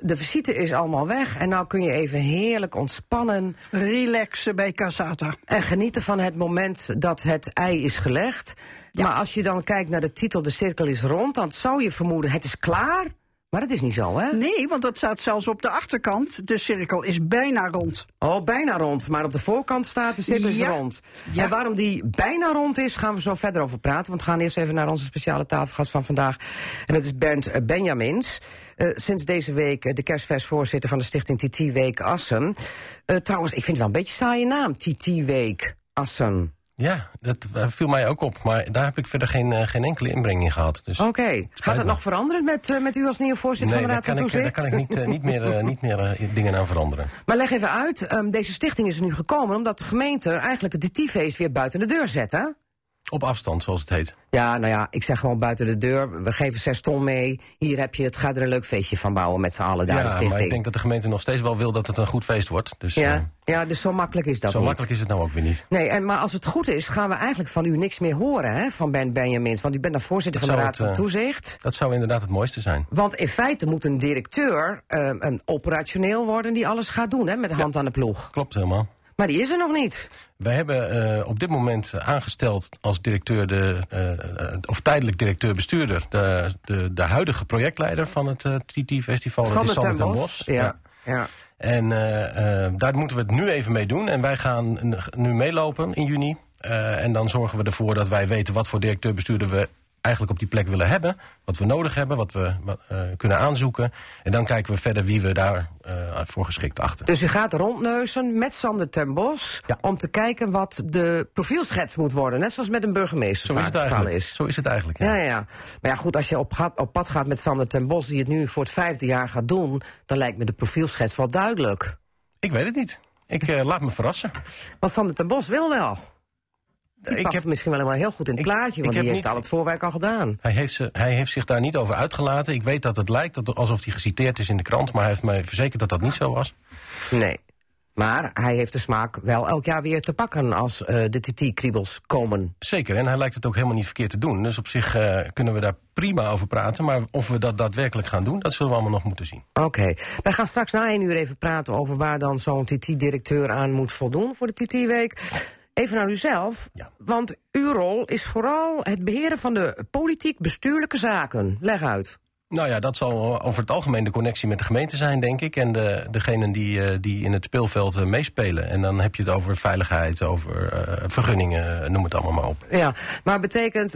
De visite is allemaal weg en nou kun je even heerlijk ontspannen. Relaxen bij Cassata. En genieten van het moment dat het ei is gelegd. Ja. Maar als je dan kijkt naar de titel De Cirkel is Rond, dan zou je vermoeden het is klaar. Maar dat is niet zo, hè? Nee, want dat staat zelfs op de achterkant. De cirkel is bijna rond. Oh, bijna rond. Maar op de voorkant staat De Cirkel is Rond. Ja. En waarom die bijna rond is, gaan we zo verder over praten. Want we gaan eerst even naar onze speciale tafelgast van vandaag. En dat is Bernd Benjamins. Sinds deze week de kerstvers-voorzitter van de stichting TT Week Assen. Trouwens, ik vind het wel een beetje een saaie naam. TT Week Assen. Ja, dat viel mij ook op. Maar daar heb ik verder geen enkele inbreng in gehad. Dus Oké. Gaat het nog veranderen met u als nieuwe voorzitter van de Raad van Toezicht? Nee, daar kan ik niet meer dingen aan veranderen. Maar leg even uit, deze stichting is er nu gekomen omdat de gemeente eigenlijk het DT-feest weer buiten de deur zet, hè? Op afstand, zoals het heet. Ja, nou ja, ik zeg gewoon buiten de deur. We geven 6 ton mee. Hier heb je het, ga er een leuk feestje van bouwen met z'n allen daar, de stichting. Ja, maar ik denk dat de gemeente nog steeds wel wil dat het een goed feest wordt. Dus, dus zo makkelijk is dat niet. Zo makkelijk is het nou ook weer niet. Nee, maar als het goed is, gaan we eigenlijk van u niks meer horen, hè, van Bernd Benjamins. Want u bent dan voorzitter van de Raad van Toezicht. Dat zou inderdaad het mooiste zijn. Want in feite moet een directeur een operationeel worden die alles gaat doen, hè, met de hand aan de ploeg. Klopt helemaal. Maar die is er nog niet. Wij hebben op dit moment aangesteld als directeur of tijdelijk directeur-bestuurder de huidige projectleider van het TT-festival. Dat is Sander Ten Bos. Ja. En daar moeten we het nu even mee doen. En wij gaan nu meelopen in juni. En dan zorgen we ervoor dat wij weten wat voor directeur-bestuurder we eigenlijk op die plek willen hebben, wat we nodig hebben, wat we kunnen aanzoeken. En dan kijken we verder wie we daar voor geschikt achten. Dus u gaat rondneuzen met Sander Ten Bos om te kijken wat de profielschets moet worden, net zoals met een burgemeester. Zo is het eigenlijk. Zo is het eigenlijk, ja. Maar ja, goed, als je op pad gaat met Sander Ten Bos, die het nu voor het 5e jaar gaat doen, dan lijkt me de profielschets wel duidelijk. Ik weet het niet. Ik laat me verrassen. Want Sander Ten Bos wil wel. Die past misschien wel helemaal heel goed in het plaatje, want die heeft al het voorwerk al gedaan. Hij heeft zich daar niet over uitgelaten. Ik weet dat het lijkt alsof hij geciteerd is in de krant, maar hij heeft mij verzekerd dat dat niet zo was. Nee, maar hij heeft de smaak wel elk jaar weer te pakken als de TT-kriebels komen. Zeker, en hij lijkt het ook helemaal niet verkeerd te doen. Dus op zich kunnen we daar prima over praten, maar of we dat daadwerkelijk gaan doen, dat zullen we allemaal nog moeten zien. Oké. Wij gaan straks na 1 uur even praten over waar dan zo'n TT-directeur aan moet voldoen voor de TT-week. Even naar uzelf, want uw rol is vooral het beheren van de politiek-bestuurlijke zaken. Leg uit. Nou ja, dat zal over het algemeen de connectie met de gemeente zijn, denk ik. En degenen die in het speelveld meespelen. En dan heb je het over veiligheid, over vergunningen, noem het allemaal maar op. Ja, maar betekent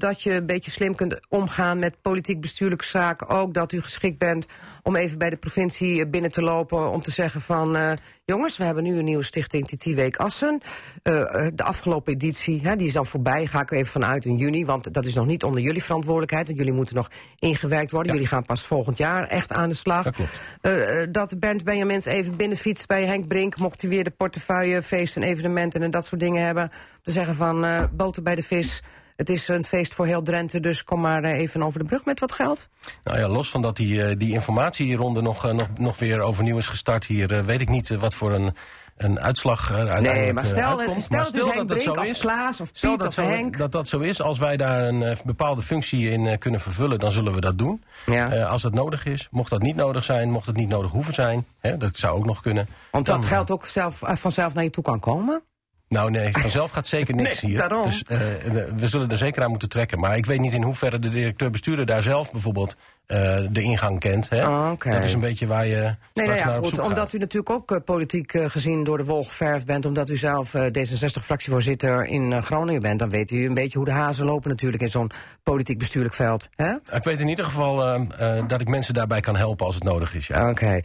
dat je een beetje slim kunt omgaan met politiek-bestuurlijke zaken ook dat u geschikt bent om even bij de provincie binnen te lopen om te zeggen van jongens, we hebben nu een nieuwe stichting TT Week Assen. De afgelopen editie, die is al voorbij, ga ik er even vanuit in juni, want dat is nog niet onder jullie verantwoordelijkheid, want jullie moeten nog ingewerkt worden. Ja. Jullie gaan pas volgend jaar echt aan de slag. Dat klopt. Dat Bernd Benjamins even binnenfietst bij Henk Brink, mocht hij weer de portefeuille, feesten, evenementen en dat soort dingen hebben, te zeggen van boter bij de vis. Het is een feest voor heel Drenthe, dus kom maar even over de brug met wat geld. Nou ja, los van dat die informatieronde nog weer overnieuw is gestart hier, weet ik niet wat voor een uitslag uiteindelijk. Nee, maar stel dat het zo is, Klaas of Piet of Henk, dat zo is, als wij daar een bepaalde functie in kunnen vervullen, dan zullen we dat doen. Ja. Als dat nodig is, mocht dat niet nodig zijn, mocht het niet nodig hoeven zijn, dat zou ook nog kunnen. Want dat geld ook vanzelf naar je toe kan komen? Nou nee, vanzelf gaat zeker niks hier. Daarom. Dus we zullen er zeker aan moeten trekken. Maar ik weet niet in hoeverre de directeur-bestuurder daar zelf bijvoorbeeld de ingang kent. Hè? Oh, okay. Dat is een beetje waar je naar op zoek gaat. Omdat u natuurlijk ook politiek gezien door de wol geverfd bent, omdat u zelf D66-fractievoorzitter in Groningen bent, dan weet u een beetje hoe de hazen lopen natuurlijk in zo'n politiek-bestuurlijk veld. Hè? Ik weet in ieder geval dat ik mensen daarbij kan helpen als het nodig is. Ja. Okay.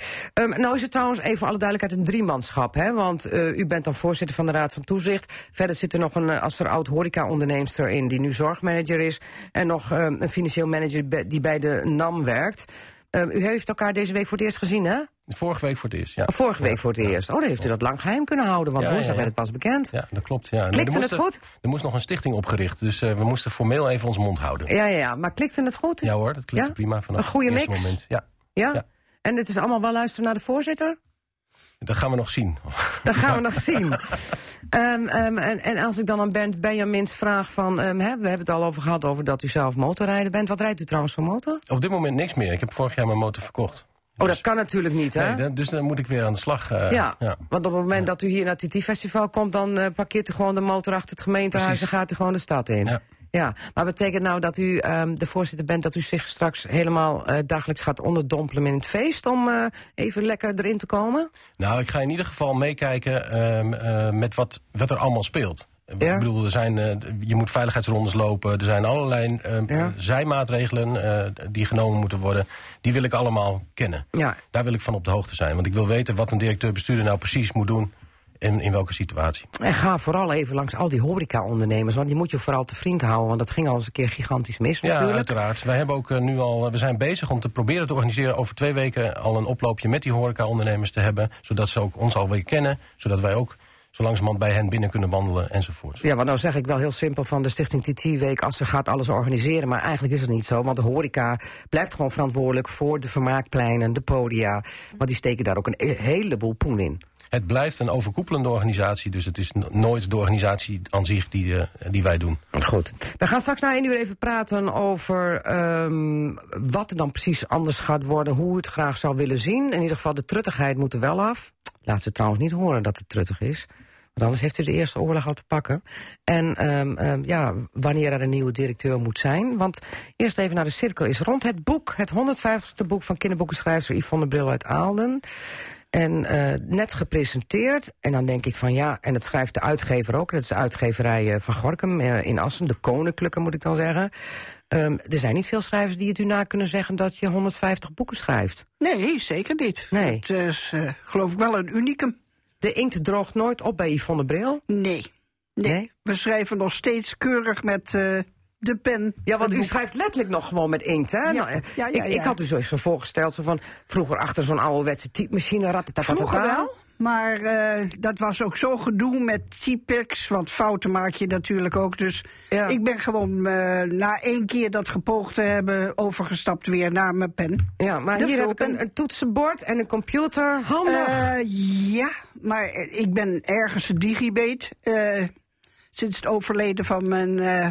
Nou is het trouwens even voor alle duidelijkheid een driemanschap, hè? Want u bent dan voorzitter van de Raad van Toezicht. Verder zit er nog een oud horeca-onderneemster in die nu zorgmanager is en nog een financieel manager die bij de NAM werkt. U heeft elkaar deze week voor het eerst gezien, hè? Vorige week voor het eerst, ja. Vorige week voor het eerst. Oh, dan heeft u dat lang geheim kunnen houden, want woensdag werd het pas bekend. Ja, dat klopt. Ja. Klikte het goed? Er moest nog een stichting opgericht, dus we moesten formeel even ons mond houden. Ja, maar klikte het goed? Ja hoor, dat klikte prima vanaf het eerste mix. Moment. Ja. En het is allemaal wel luisteren naar de voorzitter? Dat gaan we nog zien. Dat gaan we nog zien. En als ik dan aan Bernd Benjamins vraag van, we hebben het al over gehad over dat u zelf motorrijder bent. Wat rijdt u trouwens voor motor? Op dit moment niks meer. Ik heb vorig jaar mijn motor verkocht. Dus, dat kan natuurlijk niet, hè? Nee, dus dan moet ik weer aan de slag. Want op het moment dat u hier naar het TT-festival komt, dan parkeert u gewoon de motor achter het gemeentehuis. Precies. En gaat u gewoon de stad in. Ja, maar betekent nou dat u de voorzitter bent, dat u zich straks helemaal dagelijks gaat onderdompelen in het feest om even lekker erin te komen? Nou, ik ga in ieder geval meekijken met wat er allemaal speelt. Ja? Ik bedoel, je moet veiligheidsrondes lopen, er zijn allerlei zijmaatregelen die genomen moeten worden. Die wil ik allemaal kennen. Ja. Daar wil ik van op de hoogte zijn, want ik wil weten wat een directeur-bestuurder nou precies moet doen. En in welke situatie? En ga vooral even langs al die horeca-ondernemers, want die moet je vooral te vriend houden, want dat ging al eens een keer gigantisch mis natuurlijk. Ja, uiteraard. Wij hebben ook we zijn bezig om te proberen te organiseren over 2 weken al een oploopje met die horeca-ondernemers te hebben, zodat ze ook ons alweer kennen, zodat wij ook zo langzamerhand bij hen binnen kunnen wandelen enzovoort. Ja, want nou zeg ik wel heel simpel van de stichting TT Week Assen gaat alles organiseren, maar eigenlijk is het niet zo, want de horeca blijft gewoon verantwoordelijk voor de vermaakpleinen, de podia, want die steken daar ook een heleboel poen in. Het blijft een overkoepelende organisatie, dus het is nooit de organisatie aan zich die wij doen. Goed. We gaan straks na 1 uur even praten over wat er dan precies anders gaat worden, hoe u het graag zou willen zien. In ieder geval, de truttigheid moet er wel af. Laat ze trouwens niet horen dat het truttig is, want anders heeft u de eerste oorlog al te pakken. En wanneer er een nieuwe directeur moet zijn. Want eerst even naar de cirkel is rond. Het boek, het 150ste boek van kinderboekenschrijfster Yvonne Bril uit Aalden. En net gepresenteerd. En dan denk ik van en dat schrijft de uitgever ook. Dat is de uitgeverij Van Gorcum in Assen. De Koninklijke, moet ik dan zeggen. Er zijn niet veel schrijvers die het u na kunnen zeggen dat je 150 boeken schrijft. Nee, zeker niet. Nee. Het is geloof ik wel een unicum. De inkt droogt nooit op bij Yvonne Bril? Nee. We schrijven nog steeds keurig met de pen. Ja, want u schrijft letterlijk nog gewoon met inkt, hè? Ja. Nou, ik had u zo voorgesteld, zo van vroeger achter zo'n ouderwetse typemachine, vroeger wel, maar dat was ook zo gedoe met typex, want fouten maak je natuurlijk ook. Dus ik ben gewoon na 1 keer dat gepoogd te hebben overgestapt weer naar mijn pen. Ja, maar hier heb ik een toetsenbord en een computer. Handig. Maar ik ben ergens een digibet. Sinds het overleden van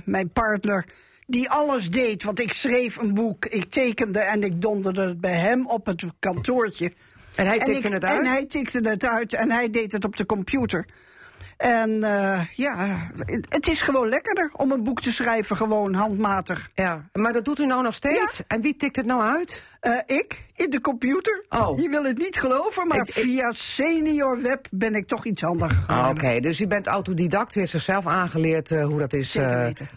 mijn partner, die alles deed. Want ik schreef een boek, ik tekende en ik donderde het bij hem op het kantoortje. En hij tikte het uit? En hij tikte het uit en hij deed het op de computer. En het is gewoon lekkerder om een boek te schrijven, gewoon handmatig. Ja, maar dat doet u nou nog steeds? Ja? En wie tikt het nou uit? Ik, in de computer. Oh. Je wil het niet geloven, maar via Senior Web ben ik toch iets handiger geworden. Oké, dus u bent autodidact, u heeft zichzelf aangeleerd hoe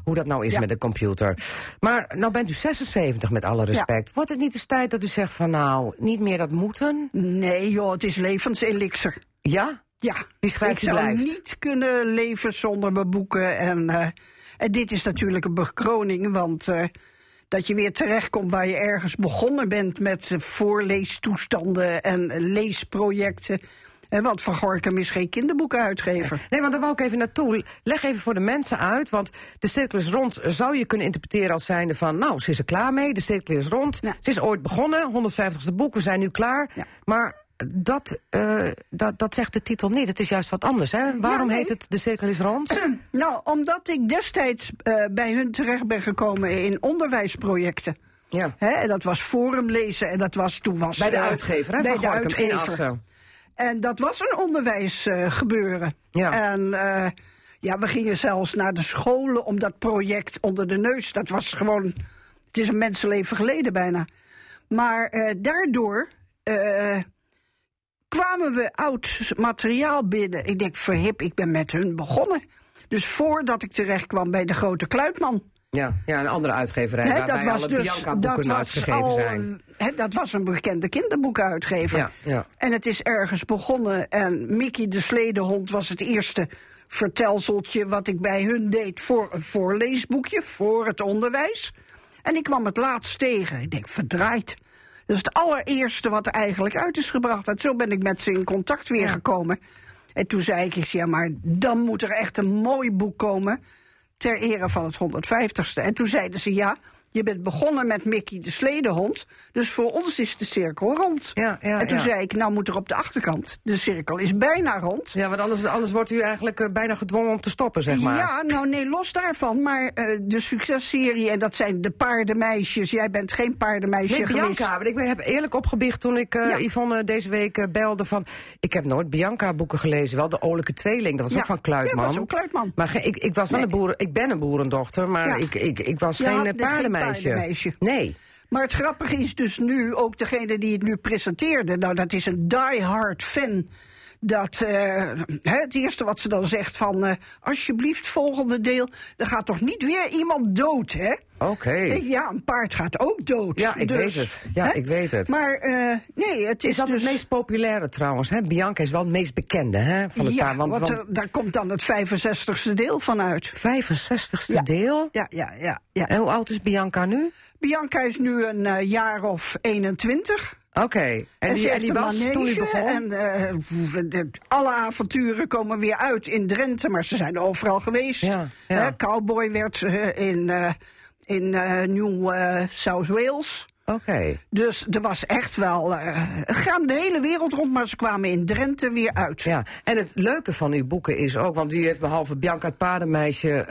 dat nou is met de computer. Maar nou bent u 76, met alle respect. Ja. Wordt het niet eens tijd dat u zegt van niet meer dat moeten? Nee joh, het is levenselixer. Ja? Ja, die schrijft, ik zou niet kunnen leven zonder mijn boeken. En dit is natuurlijk een bekroning, want dat je weer terechtkomt waar je ergens begonnen bent met voorleestoestanden en leesprojecten. Want Van Gorcum is geen kinderboekenuitgever. Nee, want daar wou ik even naartoe. Leg even voor de mensen uit, want de cirkel is rond zou je kunnen interpreteren als zijnde van ze is er klaar mee, de cirkel is rond. Ja. Ze is ooit begonnen, 150ste boek, we zijn nu klaar. Ja. Maar dat zegt de titel niet. Het is juist wat anders, hè? Waarom heet het De Cirkel is Rond? Omdat ik destijds bij hun terecht ben gekomen in onderwijsprojecten. Ja. En dat was forumlezen en dat was toen was... Bij de uitgever, hè? Bij de uitgever. In Assen. En dat was een onderwijsgebeuren. En we gingen zelfs naar de scholen om dat project onder de neus. Dat was gewoon... Het is een mensenleven geleden bijna. Maar daardoor kwamen we oud materiaal binnen. Ik denk, verhip, ik ben met hun begonnen. Dus voordat ik terecht kwam bij de grote Kluitman. Ja, een andere uitgeverij waarbij alle Bianca-boeken uitgegeven zijn. Dat was een bekende kinderboekenuitgever. Ja. En het is ergens begonnen. En Mickey de Sledenhond was het eerste vertelseltje wat ik bij hun deed voor een voorleesboekje, voor het onderwijs. En ik kwam het laatst tegen. Ik denk, verdraaid. Dat is het allereerste wat er eigenlijk uit is gebracht. En zo ben ik met ze in contact weer gekomen. En toen zei ik, ja, maar dan moet er echt een mooi boek komen ter ere van het 150ste. En toen zeiden ze, ja, je bent begonnen met Mickey de Sledenhond, dus voor ons is de cirkel rond. En toen zei ik, nou moet er op de achterkant, de cirkel is bijna rond. Ja, want anders wordt u eigenlijk bijna gedwongen om te stoppen, zeg maar. Ja, nou nee, los daarvan, maar de successerie, en dat zijn de paardenmeisjes. Jij bent geen paardenmeisje geweest. Bianca, want ik heb eerlijk opgebiecht toen ik Yvonne deze week belde van, ik heb nooit Bianca-boeken gelezen, wel de Olijke Tweeling, dat was ook van Kluitman. Ja, dat was ook Kluitman. Maar ik was wel een boer, ik ben een boerendochter, maar ik was geen paardenmeisje. Nee. Maar het grappige is dus nu, ook degene die het nu presenteerde, nou dat is een diehard fan, dat het eerste wat ze dan zegt van, alsjeblieft volgende deel, er gaat toch niet weer iemand dood, hè? Oké. Ja, een paard gaat ook dood. Ja, ik weet het. Maar nee, het is dat dus het meest populaire trouwens, hè? Bianca is wel het meest bekende, hè? Van het paard. Want daar komt dan het 65ste deel van uit. 65ste deel? Ja. En hoe oud is Bianca nu? Bianca is nu een jaar of 21. Oké. En die was toen u begon? En alle avonturen komen weer uit in Drenthe, maar ze zijn overal geweest. Ja. Cowboy werd in New South Wales. Oké. Dus er was echt wel, gaan de hele wereld rond, maar ze kwamen in Drenthe weer uit. Ja, en het leuke van uw boeken is ook, want u heeft behalve Bianca het paardenmeisje,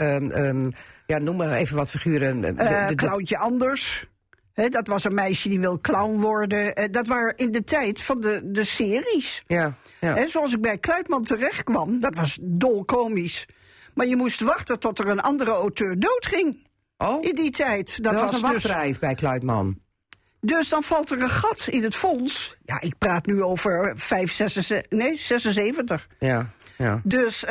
noem maar even wat figuren. Klauwtje Anders. He, dat was een meisje die wil clown worden. Dat waren in de tijd van de series. Ja. He, zoals ik bij Kluitman terecht kwam, dat was dolkomisch. Maar je moest wachten tot er een andere auteur doodging. Oh. In die tijd. Dat was een wachtrij bij Kluitman. Dus dan valt er een gat in het fonds. Ja, ik praat nu over 76. Ja. Dus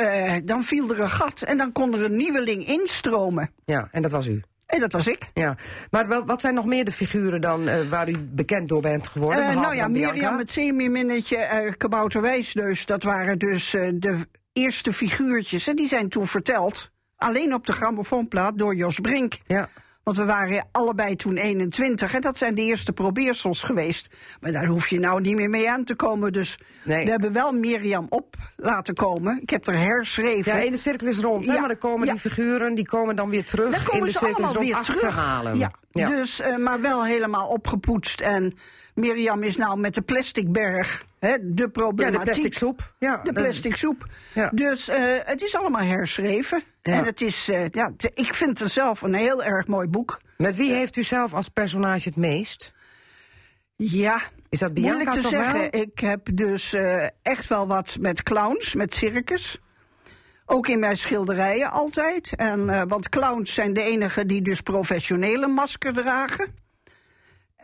dan viel er een gat en dan kon er een nieuweling instromen. Ja, en dat was u. En dat was ik. Ja, maar wat zijn nog meer de figuren dan waar u bekend door bent geworden? Mirjam, het zeemeerminnetje, Kabouter Wijsneus, dat waren dus de eerste figuurtjes. En die zijn toen verteld, alleen op de grammofoonplaat, door Jos Brink. Ja. Want we waren allebei toen 21 en dat zijn de eerste probeersels geweest. Maar daar hoef je nou niet meer mee aan te komen. Dus we hebben wel Mirjam op laten komen. Ik heb er herschreven. Ja, de cirkel is rond, hè? Maar dan komen die figuren, die komen dan weer terug. Dan komen in de cirkel is rond achterhalen. Ja. Dus, maar wel helemaal opgepoetst. En Mirjam is nou met de plastic berg, hè, de problematiek. Ja, de plastic soep. Ja. Dus het is allemaal herschreven. Ja. En het is, ik vind het zelf een heel erg mooi boek. Met wie heeft u zelf als personage het meest? Ja, is dat Bianca moeilijk te zeggen. Wel? Ik heb dus echt wel wat met clowns, met circus. Ook in mijn schilderijen altijd. En, want clowns zijn de enigen die dus professionele masker dragen.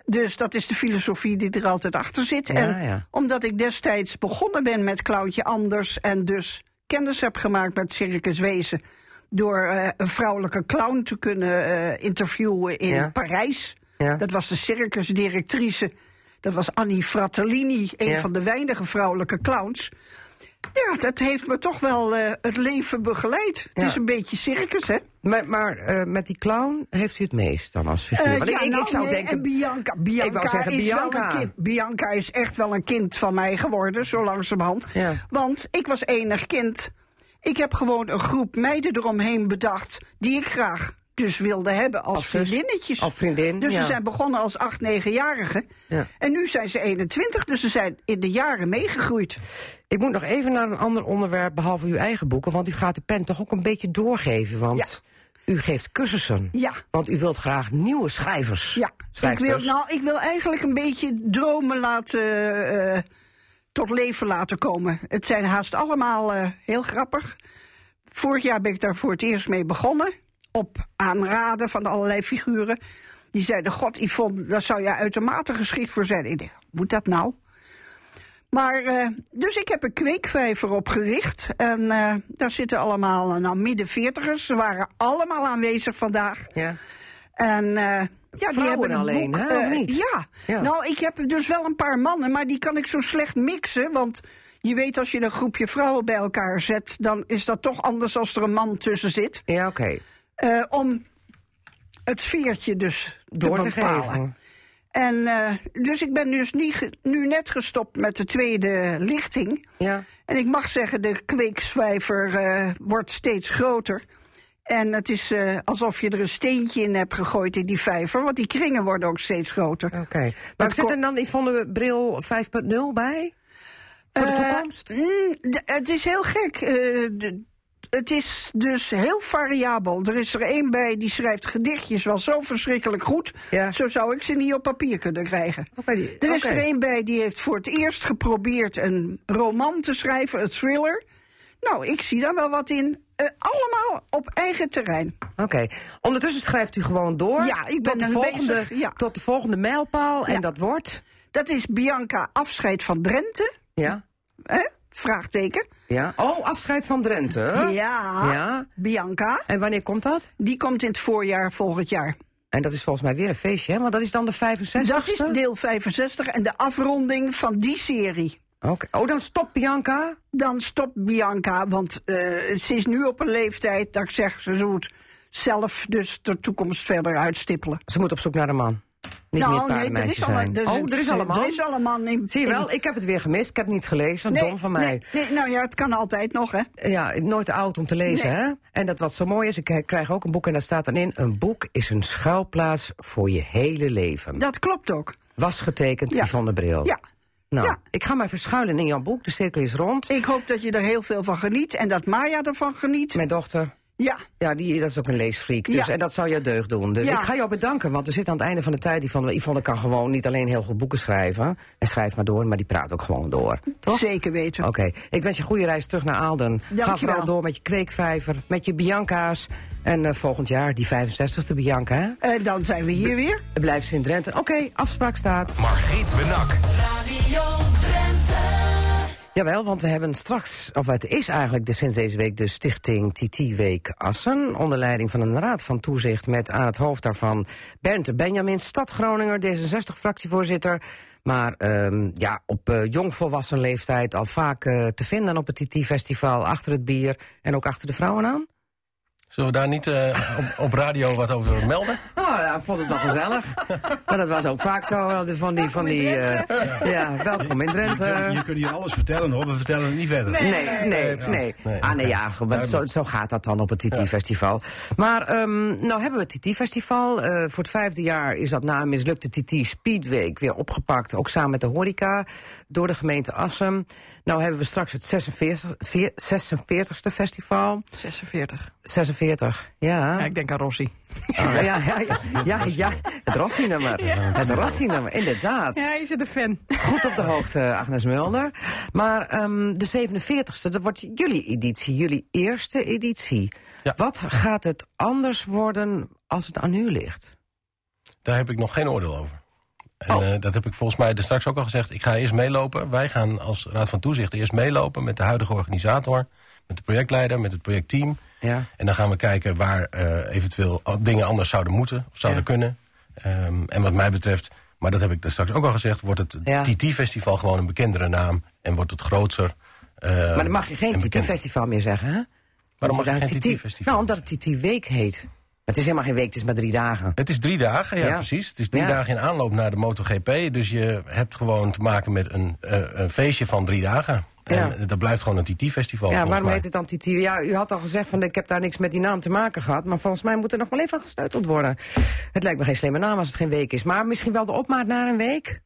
Dus dat is de filosofie die er altijd achter zit. Ja, en omdat ik destijds begonnen ben met Klauwtje Anders en dus kennis heb gemaakt met circuswezen door een vrouwelijke clown te kunnen interviewen in Parijs. Ja. Dat was de circusdirectrice. Dat was Annie Fratellini, een van de weinige vrouwelijke clowns. Ja, dat heeft me toch wel het leven begeleid. Het is een beetje circus, hè? Maar met die clown heeft u het meest dan als figuur? Want ik zou denken, en Bianca is wel een kind. Bianca is echt wel een kind van mij geworden, zo langzamerhand. Ja. Want ik was enig kind. Ik heb gewoon een groep meiden eromheen bedacht die ik graag dus wilde hebben als vriendinnetjes. Als vriendin, dus ze zijn begonnen als 8, 9-jarigen. Ja. En nu zijn ze 21, dus ze zijn in de jaren meegegroeid. Ik moet nog even naar een ander onderwerp, behalve uw eigen boeken. Want u gaat de pen toch ook een beetje doorgeven, want u geeft cursussen. Ja. Want u wilt graag nieuwe schrijvers. Ja, ik wil eigenlijk een beetje dromen laten tot leven laten komen. Het zijn haast allemaal heel grappig. Vorig jaar ben ik daar voor het eerst mee begonnen, op aanraden van allerlei figuren. Die zeiden, god Yvonne, daar zou je uitermate geschikt voor zijn. Ik dacht, moet dat nou? Maar, dus ik heb een kweekvijver opgericht. En daar zitten allemaal, nou, midden veertigers. Ze waren allemaal aanwezig vandaag. Ja. En ja, die hebben een alleen, boek, hè, of niet? Ja, nou, ik heb dus wel een paar mannen, maar die kan ik zo slecht mixen, want je weet, als je een groepje vrouwen bij elkaar zet, dan is dat toch anders als er een man tussen zit. Ja, oké. Om het sfeertje dus door te geven. En dus ik ben dus nu net gestopt met de tweede lichting. Ja. En ik mag zeggen, de kweekswijver wordt steeds groter. En het is alsof je er een steentje in hebt gegooid in die vijver, want die kringen worden ook steeds groter. Oké. Maar zit er dan Yvonne Bril 5.0 bij? Voor de toekomst? Het is heel gek. Het is dus heel variabel. Er is er één bij die schrijft gedichtjes wel zo verschrikkelijk goed. Ja. Zo zou ik ze niet op papier kunnen krijgen. Er is er één bij die heeft voor het eerst geprobeerd een roman te schrijven, een thriller. Nou, ik zie daar wel wat in. Allemaal op eigen terrein. Oké. Ondertussen schrijft u gewoon door. Ja, ik ben tot de volgende mijlpaal. Ja. En dat wordt? Dat is Bianca, afscheid van Drenthe. Ja. Vraagteken. Ja. Oh, afscheid van Drenthe. Ja. Bianca. En wanneer komt dat? Die komt in het voorjaar volgend jaar. En dat is volgens mij weer een feestje, hè? Want dat is dan de 65ste? Dat is deel 65 en de afronding van die serie. Oké. Oh, dan stopt Bianca? Dan stopt Bianca, want ze is nu op een leeftijd dat ik zeg, ze moet zelf dus de toekomst verder uitstippelen. Ze moet op zoek naar een man. Er is al een man. Zie je wel, ik heb het weer gemist. Ik heb het niet gelezen, dom van mij. Nee, nou ja, het kan altijd nog, hè. Ja, nooit oud om te lezen, hè. En dat wat zo mooi is, ik krijg ook een boek en daar staat dan in, een boek is een schuilplaats voor je hele leven. Dat klopt ook. Was getekend Yvonne Bril. Ja. Nou, ik ga mij verschuilen in jouw boek, de cirkel is rond. Ik hoop dat je er heel veel van geniet en dat Maya ervan geniet. Mijn dochter. Ja, dat is ook een leesfreak. Dus, en dat zou jou deugd doen. Dus ik ga jou bedanken, want we zitten aan het einde van de tijd. Yvonne kan gewoon niet alleen heel goed boeken schrijven. En schrijft maar door, maar die praat ook gewoon door. Toch? Zeker weten. Oké. Ik wens je goede reis terug naar Aalden. Dankjewel. Ga vooral door met je kweekvijver, met je Bianca's. En volgend jaar die 65e Bianca, hè? En dan zijn we hier weer. Blijf ze in Drenthe. Oké, afspraak staat. Margriet Benak. Radio Drenthe. Jawel, want we hebben straks, of het is eigenlijk sinds deze week de stichting TT Week Assen, onder leiding van een raad van toezicht met aan het hoofd daarvan Bernd Benjamins, stad Groninger, D66-fractievoorzitter. Maar op jongvolwassen leeftijd al vaak te vinden op het TT-festival, achter het bier en ook achter de vrouwen aan. Zullen we daar niet op radio wat over melden? Oh, ja, ik vond het wel gezellig. Maar dat was ook vaak zo. Welkom in Drenthe. Je kunt hier alles vertellen, hoor. We vertellen het niet verder. Nee. Zo gaat dat dan op het TT-festival. Ja. Maar nou hebben we het TT-festival. Voor het 5e jaar is dat na een mislukte TT-speedweek weer opgepakt. Ook samen met de horeca door de gemeente Assen. Nou hebben we straks het 46e festival. 46. Ja, ik denk aan Rossi. Oh, ja, het Rossi-nummer. Ja. Het Rossi-nummer, inderdaad. Ja, je zit een fan. Goed op de hoogte, Agnes Mulder. Maar de 47e, dat wordt jullie editie, jullie eerste editie. Ja. Wat gaat het anders worden als het aan u ligt? Daar heb ik nog geen oordeel over. En dat heb ik volgens mij straks ook al gezegd. Ik ga eerst meelopen. Wij gaan als Raad van Toezicht eerst meelopen met de huidige organisator, met de projectleider, met het projectteam. Ja. En dan gaan we kijken waar eventueel dingen anders zouden moeten of zouden kunnen. En wat mij betreft, maar dat heb ik daar straks ook al gezegd, wordt het TT-festival gewoon een bekendere naam en wordt het groter. Maar dan mag je geen TT-festival meer zeggen, hè? Waarom mag je geen TT-festival? Nou, omdat het TT-week heet. Het is helemaal geen week, het is maar 3 dagen. Het is 3 dagen, ja, precies. Het is 3 dagen in aanloop naar de MotoGP. Dus je hebt gewoon te maken met een feestje van 3 dagen. Ja. En dat blijft gewoon een TT-festival. Ja, waarom heet het dan TT? Ja, u had al gezegd van ik heb daar niks met die naam te maken gehad. Maar volgens mij moet er nog wel even aan gesleuteld worden. Het lijkt me geen slimme naam als het geen week is. Maar misschien wel de opmaat naar een week?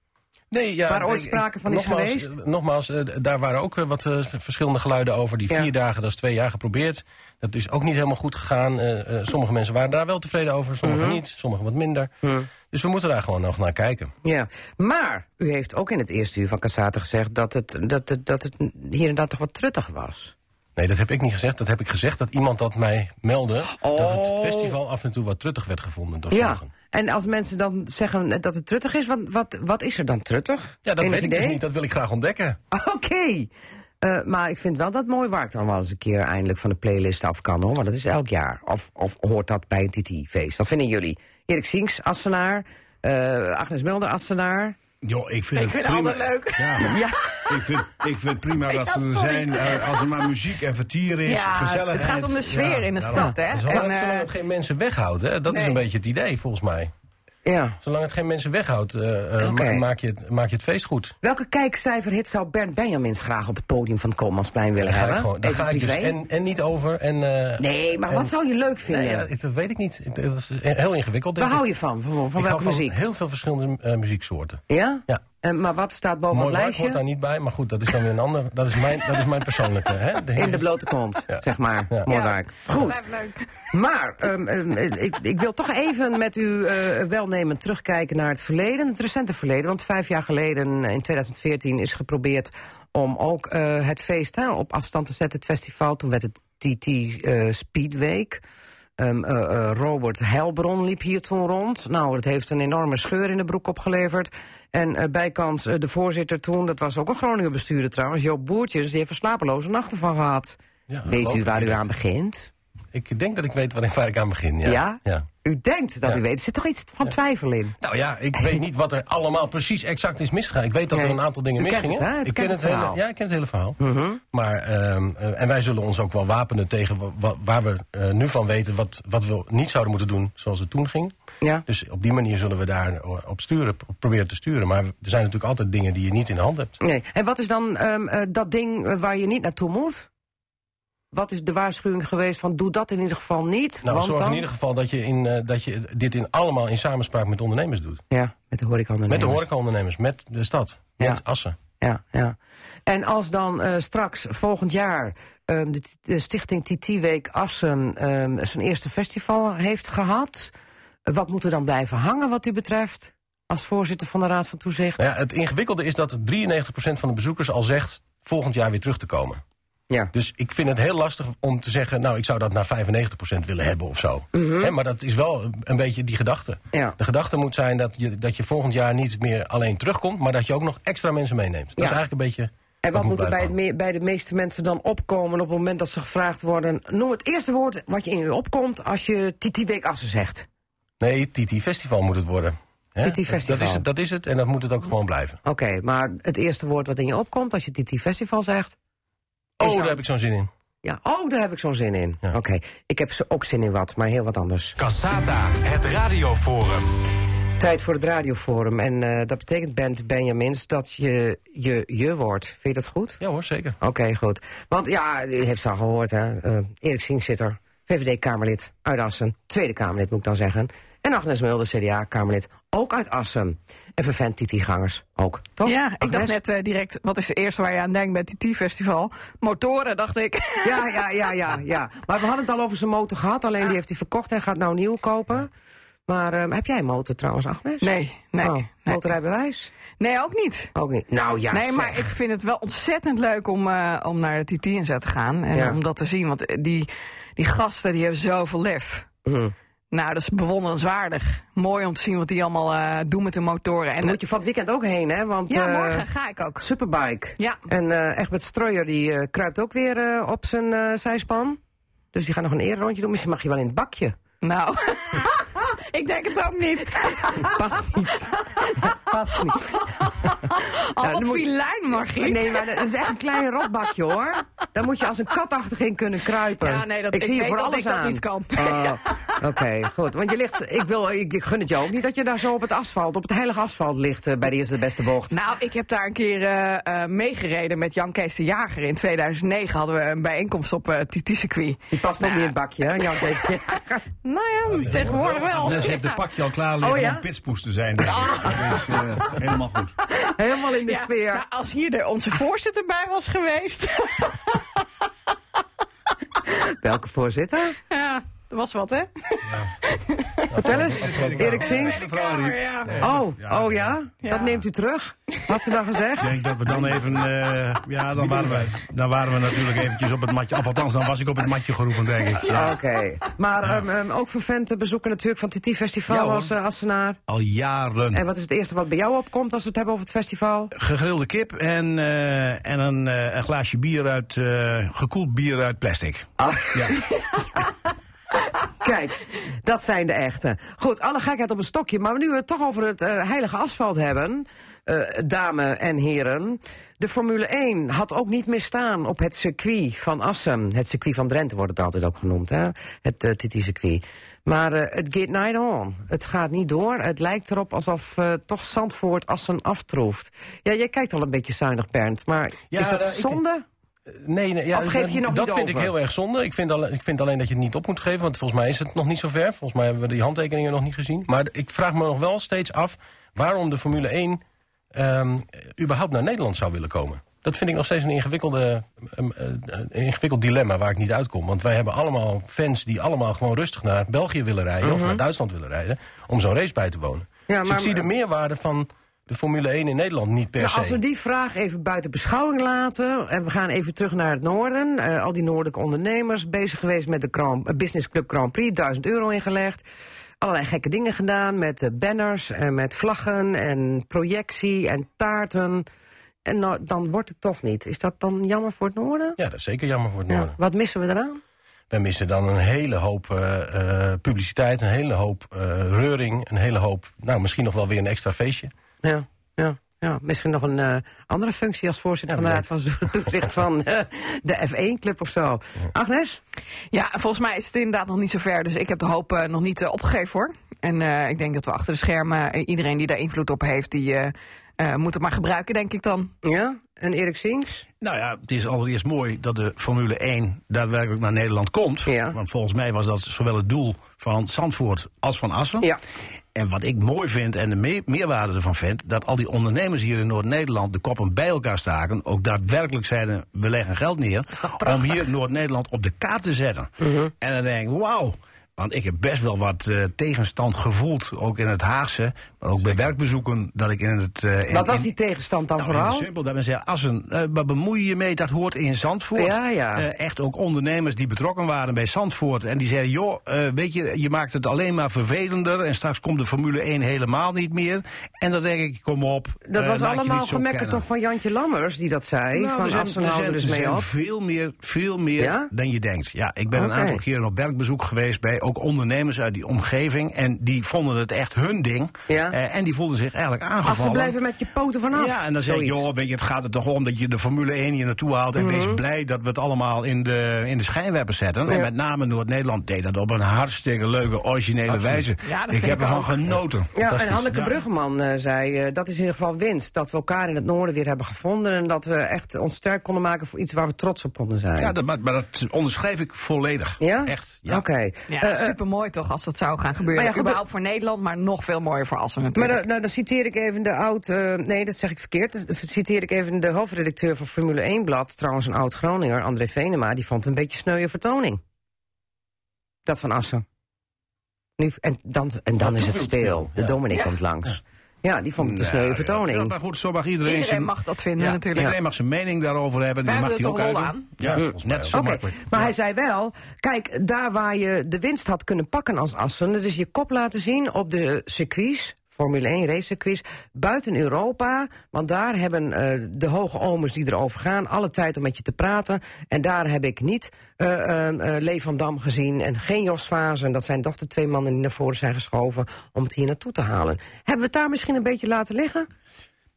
Nee, ja, waar ooit sprake van is geweest? Nogmaals, daar waren ook wat verschillende geluiden over. Die 4 dagen, dat is 2 jaar geprobeerd. Dat is ook niet helemaal goed gegaan. Sommige mensen waren daar wel tevreden over, sommigen niet. Sommigen wat minder. Dus we moeten daar gewoon nog naar kijken. Ja, maar u heeft ook in het eerste uur van Cassata gezegd dat het hier en daar toch wat truttig was. Nee, dat heb ik niet gezegd. Dat heb ik gezegd dat iemand dat mij meldde. Dat het festival af en toe wat truttig werd gevonden door sommigen. En als mensen dan zeggen dat het truttig is, wat is er dan truttig? Ja, dat weet ik dus niet. Dat wil ik graag ontdekken. Oké. Maar ik vind wel dat mooi waar ik dan wel eens een keer eindelijk van de playlist af kan, hoor. Want dat is elk jaar. Of hoort dat bij een TT-feest? Wat vinden jullie? Erik Sings, Assenaar. Agnes Mulder, Assenaar. Jo, ik vind het altijd leuk. Ja. Ja. Ik vind prima dat ze er zijn. Als er maar muziek en vertier is, ja, gezelligheid. Het gaat om de sfeer in de stad, hè? Zolang het geen mensen weghoudt, hè? Dat is een beetje het idee, volgens mij. Ja. Zolang het geen mensen weghoudt, maak je het feest goed. Welke kijkcijferhit zou Bernd Benjamins graag op het podium van Koolmansplein willen hebben? Daar ga ik dus en niet over. Nee, maar wat zou je leuk vinden? Nee, dat weet ik niet. Dat is heel ingewikkeld. Waar hou je van? Van welke muziek? Van heel veel verschillende muzieksoorten. Ja? Ja. Maar wat staat boven het lijstje? Mooi hoort daar niet bij, maar goed, dat is dan weer een ander. Dat is mijn persoonlijke. Hè, in de blote kont, zeg maar. Ja. Mooi werk. Goed. Maar ik wil toch even met u welnemend terugkijken naar het verleden. Het recente verleden, want 5 jaar geleden, in 2014, is geprobeerd om ook het feest op afstand te zetten, het festival. Toen werd het TT Speedweek. Robert Helbron liep hier toen rond. Nou, dat heeft een enorme scheur in de broek opgeleverd. En bijkans de voorzitter toen, dat was ook een Groningen bestuurder trouwens, Joop Boertjes, die heeft er slapeloze nachten van gehad. Ja, weet u waar u aan begint? Ik denk dat ik weet waar ik aan begin, ja. Ja? Ja. U denkt dat u weet. Er zit toch iets van twijfel in? Nou ja, ik weet niet wat er allemaal precies exact is misgegaan. Ik weet dat er een aantal dingen misgingen. Ik ken het hele verhaal. Uh-huh. Maar, en wij zullen ons ook wel wapenen tegen waar we nu van weten wat we niet zouden moeten doen zoals het toen ging. Ja. Dus op die manier zullen we daar op proberen te sturen. Maar er zijn natuurlijk altijd dingen die je niet in de hand hebt. Nee. En wat is dan dat ding waar je niet naartoe moet? Wat is de waarschuwing geweest van doe dat in ieder geval niet? Nou, want zorg in ieder geval dat je, dit allemaal in samenspraak met ondernemers doet. Ja, met de horecaondernemers. Met de stad, met Assen. Ja. En als dan straks volgend jaar de stichting TT Week Assen zijn eerste festival heeft gehad, wat moet er dan blijven hangen wat u betreft als voorzitter van de Raad van Toezicht? Nou ja, het ingewikkelde is dat 93% van de bezoekers al zegt volgend jaar weer terug te komen. Ja. Dus ik vind het heel lastig om te zeggen, nou, ik zou dat naar 95% willen hebben of zo. Mm-hmm. Maar dat is wel een beetje die gedachte. Ja. De gedachte moet zijn dat je volgend jaar niet meer alleen terugkomt, maar dat je ook nog extra mensen meeneemt. Dat is eigenlijk een beetje. En wat moet er bij de meeste mensen dan opkomen op het moment dat ze gevraagd worden, noem het eerste woord wat je in je opkomt als je TT Week Assen zegt. Nee, TT Festival moet het worden. TT Festival. Dat is het en dat moet het ook gewoon blijven. Oké, maar het eerste woord wat in je opkomt als je TT Festival zegt. Oh, daar heb ik zo'n zin in. Ja, daar heb ik zo'n zin in. Ja. Oké, ik heb ook zin in maar heel wat anders. Cassata, het radioforum. Tijd voor het radioforum. En dat betekent, Bernd Benjamins, dat je wordt. Vind je dat goed? Ja hoor, zeker. Oké, goed. Want ja, u heeft het al gehoord, hè. Erik Sings zit er. VVD-Kamerlid uit Assen. Tweede Kamerlid, moet ik dan zeggen. En Agnes Mulder, CDA-Kamerlid, ook uit Assen. En vervent TT-gangers ook, toch? Ja, Agnes? Ik dacht net direct, wat is het eerste waar je aan denkt bij het TT-festival? Motoren, dacht ik. Ja. Maar we hadden het al over zijn motor gehad, alleen die heeft hij verkocht. Hij gaat nou nieuw kopen. Maar heb jij een motor trouwens, Agnes? Nee. Oh, motorrijbewijs? Nee, ook niet. Nou ja, nee, zeg. Maar ik vind het wel ontzettend leuk om naar de TT-inzet te gaan. En om dat te zien, want die gasten die hebben zoveel lef. Mm. Nou, dat is bewonderenswaardig. Mooi om te zien wat die allemaal doen met hun motoren. En dan moet je van het weekend ook heen, hè? Want, ja, morgen ga ik ook. Superbike. Ja. En Egbert Streuer die kruipt ook weer op zijn zijspan. Dus die gaat nog een eerrondje doen. Misschien mag je wel in het bakje. Nou, ik denk het ook niet. Past niet. Al wat filijn, Margriet. Nee, maar dat is echt een klein rotbakje, hoor. Daar moet je als een kat achterin kunnen kruipen. Ja, nee, ik zie je voor alles aan. Ik weet dat ik dat niet kan. Oké, goed. Want je ligt, ik gun het jou ook niet dat je daar zo op het asfalt, op het heilige asfalt ligt bij de eerste de beste bocht. Nou, ik heb daar een keer meegereden met Jan Kees de Jager. In 2009 hadden we een bijeenkomst op TT-circuit. Die past ook niet in het bakje, hè, Jan Kees de Jager. Nou ja, tegenwoordig wel. Agnes heeft het pakje al klaar liggen om pitspoes te zijn. Dus dat is helemaal goed. Helemaal in de sfeer. Nou, als hier onze voorzitter bij was geweest. Welke voorzitter? Ja. Dat was wat, hè? Ja. Vertel eens, Erik Sings. Ja. Dat neemt u terug? Had ze dan gezegd? Ik denk dat we dan even... Dan waren we natuurlijk eventjes op het matje... Of althans, dan was ik op het matje geroepen, denk ik. Ja. Oké. Maar ook vervent bezoeken natuurlijk van TT Festival als Assenaar. Al jaren. En wat is het eerste wat bij jou opkomt als we het hebben over het festival? Gegrilde kip en een glaasje bier uit... gekoeld bier uit plastic. Ah. Ja. Kijk, dat zijn de echte. Goed, alle gekheid op een stokje. Maar nu we het toch over het heilige asfalt hebben... dames en heren. De Formule 1 had ook niet misstaan op het circuit van Assen. Het circuit van Drenthe wordt het altijd ook genoemd, hè? Het TT-circuit. Maar het gaat niet on. Het gaat niet door. Het lijkt erop alsof toch Zandvoort Assen aftroeft. Ja, jij kijkt al een beetje zuinig, Bernd. Maar ja, is dat zonde? Dat vind ik heel erg zonde. Ik vind alleen dat je het niet op moet geven, want volgens mij is het nog niet zo ver. Volgens mij hebben we die handtekeningen nog niet gezien. Maar ik vraag me nog wel steeds af waarom de Formule 1 überhaupt naar Nederland zou willen komen. Dat vind ik nog steeds een ingewikkeld dilemma waar ik niet uitkom. Want wij hebben allemaal fans die allemaal gewoon rustig naar België willen rijden... of naar Duitsland willen rijden om zo'n race bij te wonen. Ja, maar... Dus ik zie de meerwaarde van... de Formule 1 in Nederland niet per se. Als we die vraag even buiten beschouwing laten... en we gaan even terug naar het noorden... al die noordelijke ondernemers bezig geweest met de Business Club Grand Prix... €1000 ingelegd, allerlei gekke dingen gedaan... met banners en met vlaggen en projectie en taarten... en nou, dan wordt het toch niet. Is dat dan jammer voor het noorden? Ja, dat is zeker jammer voor het noorden. Ja, wat missen we eraan? We missen dan een hele hoop publiciteit, een hele hoop reuring... een hele hoop, nou misschien nog wel weer een extra feestje... Ja. Misschien nog een andere functie als voorzitter van de Raad van Toezicht van de F1-club of zo. Agnes? Ja, volgens mij is het inderdaad nog niet zo ver. Dus ik heb de hoop nog niet opgegeven, hoor. En ik denk dat we achter de schermen... iedereen die daar invloed op heeft, die moet het maar gebruiken, denk ik dan. Ja, en Erik Sings? Nou ja, het is allereerst mooi dat de Formule 1 daadwerkelijk naar Nederland komt. Ja. Want volgens mij was dat zowel het doel van Zandvoort als van Assen. Ja. En wat ik mooi vind en de meerwaarde ervan vind... dat al die ondernemers hier in Noord-Nederland de koppen bij elkaar staken... ook daadwerkelijk zeiden, we leggen geld neer... om hier Noord-Nederland op de kaart te zetten. En dan denk ik, wauw. Want ik heb best wel wat tegenstand gevoeld, ook in het Haagse... maar ook bij werkbezoeken, dat ik in het... Wat was die tegenstand dan vooral? Nou, simpel, dat men zei, Assen, waar bemoei je je mee? Dat hoort in Zandvoort. Ja. Echt ook ondernemers die betrokken waren bij Zandvoort. En die zeiden, joh, weet je, je maakt het alleen maar vervelender... en straks komt de Formule 1 helemaal niet meer. En dan denk ik, kom op, dat was allemaal gemekker toch van Jantje Lammers die dat zei? Nou, van Assen houden dus mee op. Veel meer dan je denkt. Ja, ik ben een aantal keren op werkbezoek geweest bij ook ondernemers uit die omgeving. En die vonden het echt hun ding. Ja. En die voelden zich eigenlijk aangevallen. Als ze blijven met je poten vanaf. Ja, en dan zeg ik, joh, weet je, het gaat er toch om dat je de Formule 1 hier naartoe haalt. En wees blij dat we het allemaal in de schijnwerpers zetten. Ja. En met name Noord-Nederland deed dat op een hartstikke leuke, originele wijze. Ja, ik heb ervan genoten. Ja, en Hanneke Bruggeman zei, dat is in ieder geval winst. Dat we elkaar in het noorden weer hebben gevonden. En dat we echt ons sterk konden maken voor iets waar we trots op konden zijn. Ja, maar dat onderschrijf ik volledig. Ja? Echt. Ja. Oké. Ja, supermooi toch, als dat zou gaan gebeuren. Maar ja, überhaupt voor Nederland, maar nog veel mooier voor Assen natuurlijk. Maar dan citeer ik even de hoofdredacteur van Formule 1 Blad, trouwens een oud Groninger, André Venema, die vond het een beetje sneuwe vertoning. Dat van Assen. Nu, en dan is het stil. De dominee komt langs. Ja, die vond het een sneuwe vertoning. Ja, maar goed, zo mag iedereen mag dat vinden natuurlijk. Iedereen mag zijn mening daarover hebben. Wij hebben er toch rol aan. Ja, net zo makkelijk. Maar hij zei wel, kijk, daar waar je de winst had kunnen pakken als Assen... dus je kop laten zien op de circuits, Formule 1 racecircuits... buiten Europa, want daar hebben de hoge omers die erover gaan... alle tijd om met je te praten. En daar heb ik niet Lee van Dam gezien en geen Jos Vaas. En dat zijn toch de twee mannen die naar voren zijn geschoven... om het hier naartoe te halen. Hebben we het daar misschien een beetje laten liggen?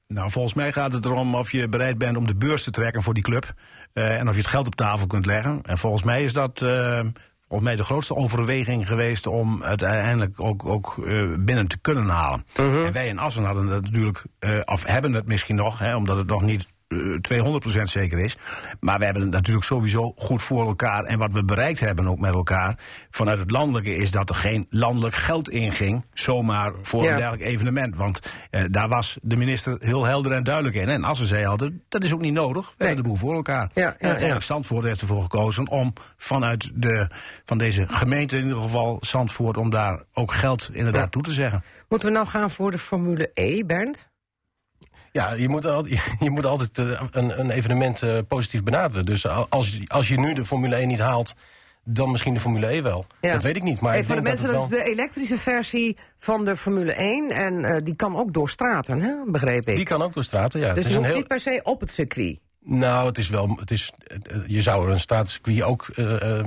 Nou, volgens mij gaat het erom of je bereid bent om de beurs te trekken voor die club. En of je het geld op tafel kunt leggen. En volgens mij is dat... volgens mij de grootste overweging geweest om het uiteindelijk ook binnen te kunnen halen. En wij in Assen hadden dat natuurlijk, of hebben het misschien nog, hè, omdat het nog niet 200% zeker is. Maar we hebben het natuurlijk sowieso goed voor elkaar. En wat we bereikt hebben ook met elkaar vanuit het landelijke is dat er geen landelijk geld inging. Zomaar voor een dergelijk evenement. Want daar was de minister heel helder en duidelijk in. En als ze zei hadden, dat is ook niet nodig. We hebben de boel voor elkaar. En Zandvoort heeft ervoor gekozen om vanuit van deze gemeente in ieder geval Zandvoort om daar ook geld inderdaad toe te zeggen. Moeten we nou gaan voor de Formule E, Bernd? Ja, je moet altijd een evenement positief benaderen. Dus als je nu de Formule 1 niet haalt, dan misschien de Formule E wel. Ja. Dat weet ik niet. Maar hey, voor de mensen, dat is de elektrische versie van de Formule 1. En die kan ook door straten, hè? Begreep ik. Die kan ook door straten, ja. Dus het is hoeft niet per se op het circuit. Nou, je zou er een straatcircuit ook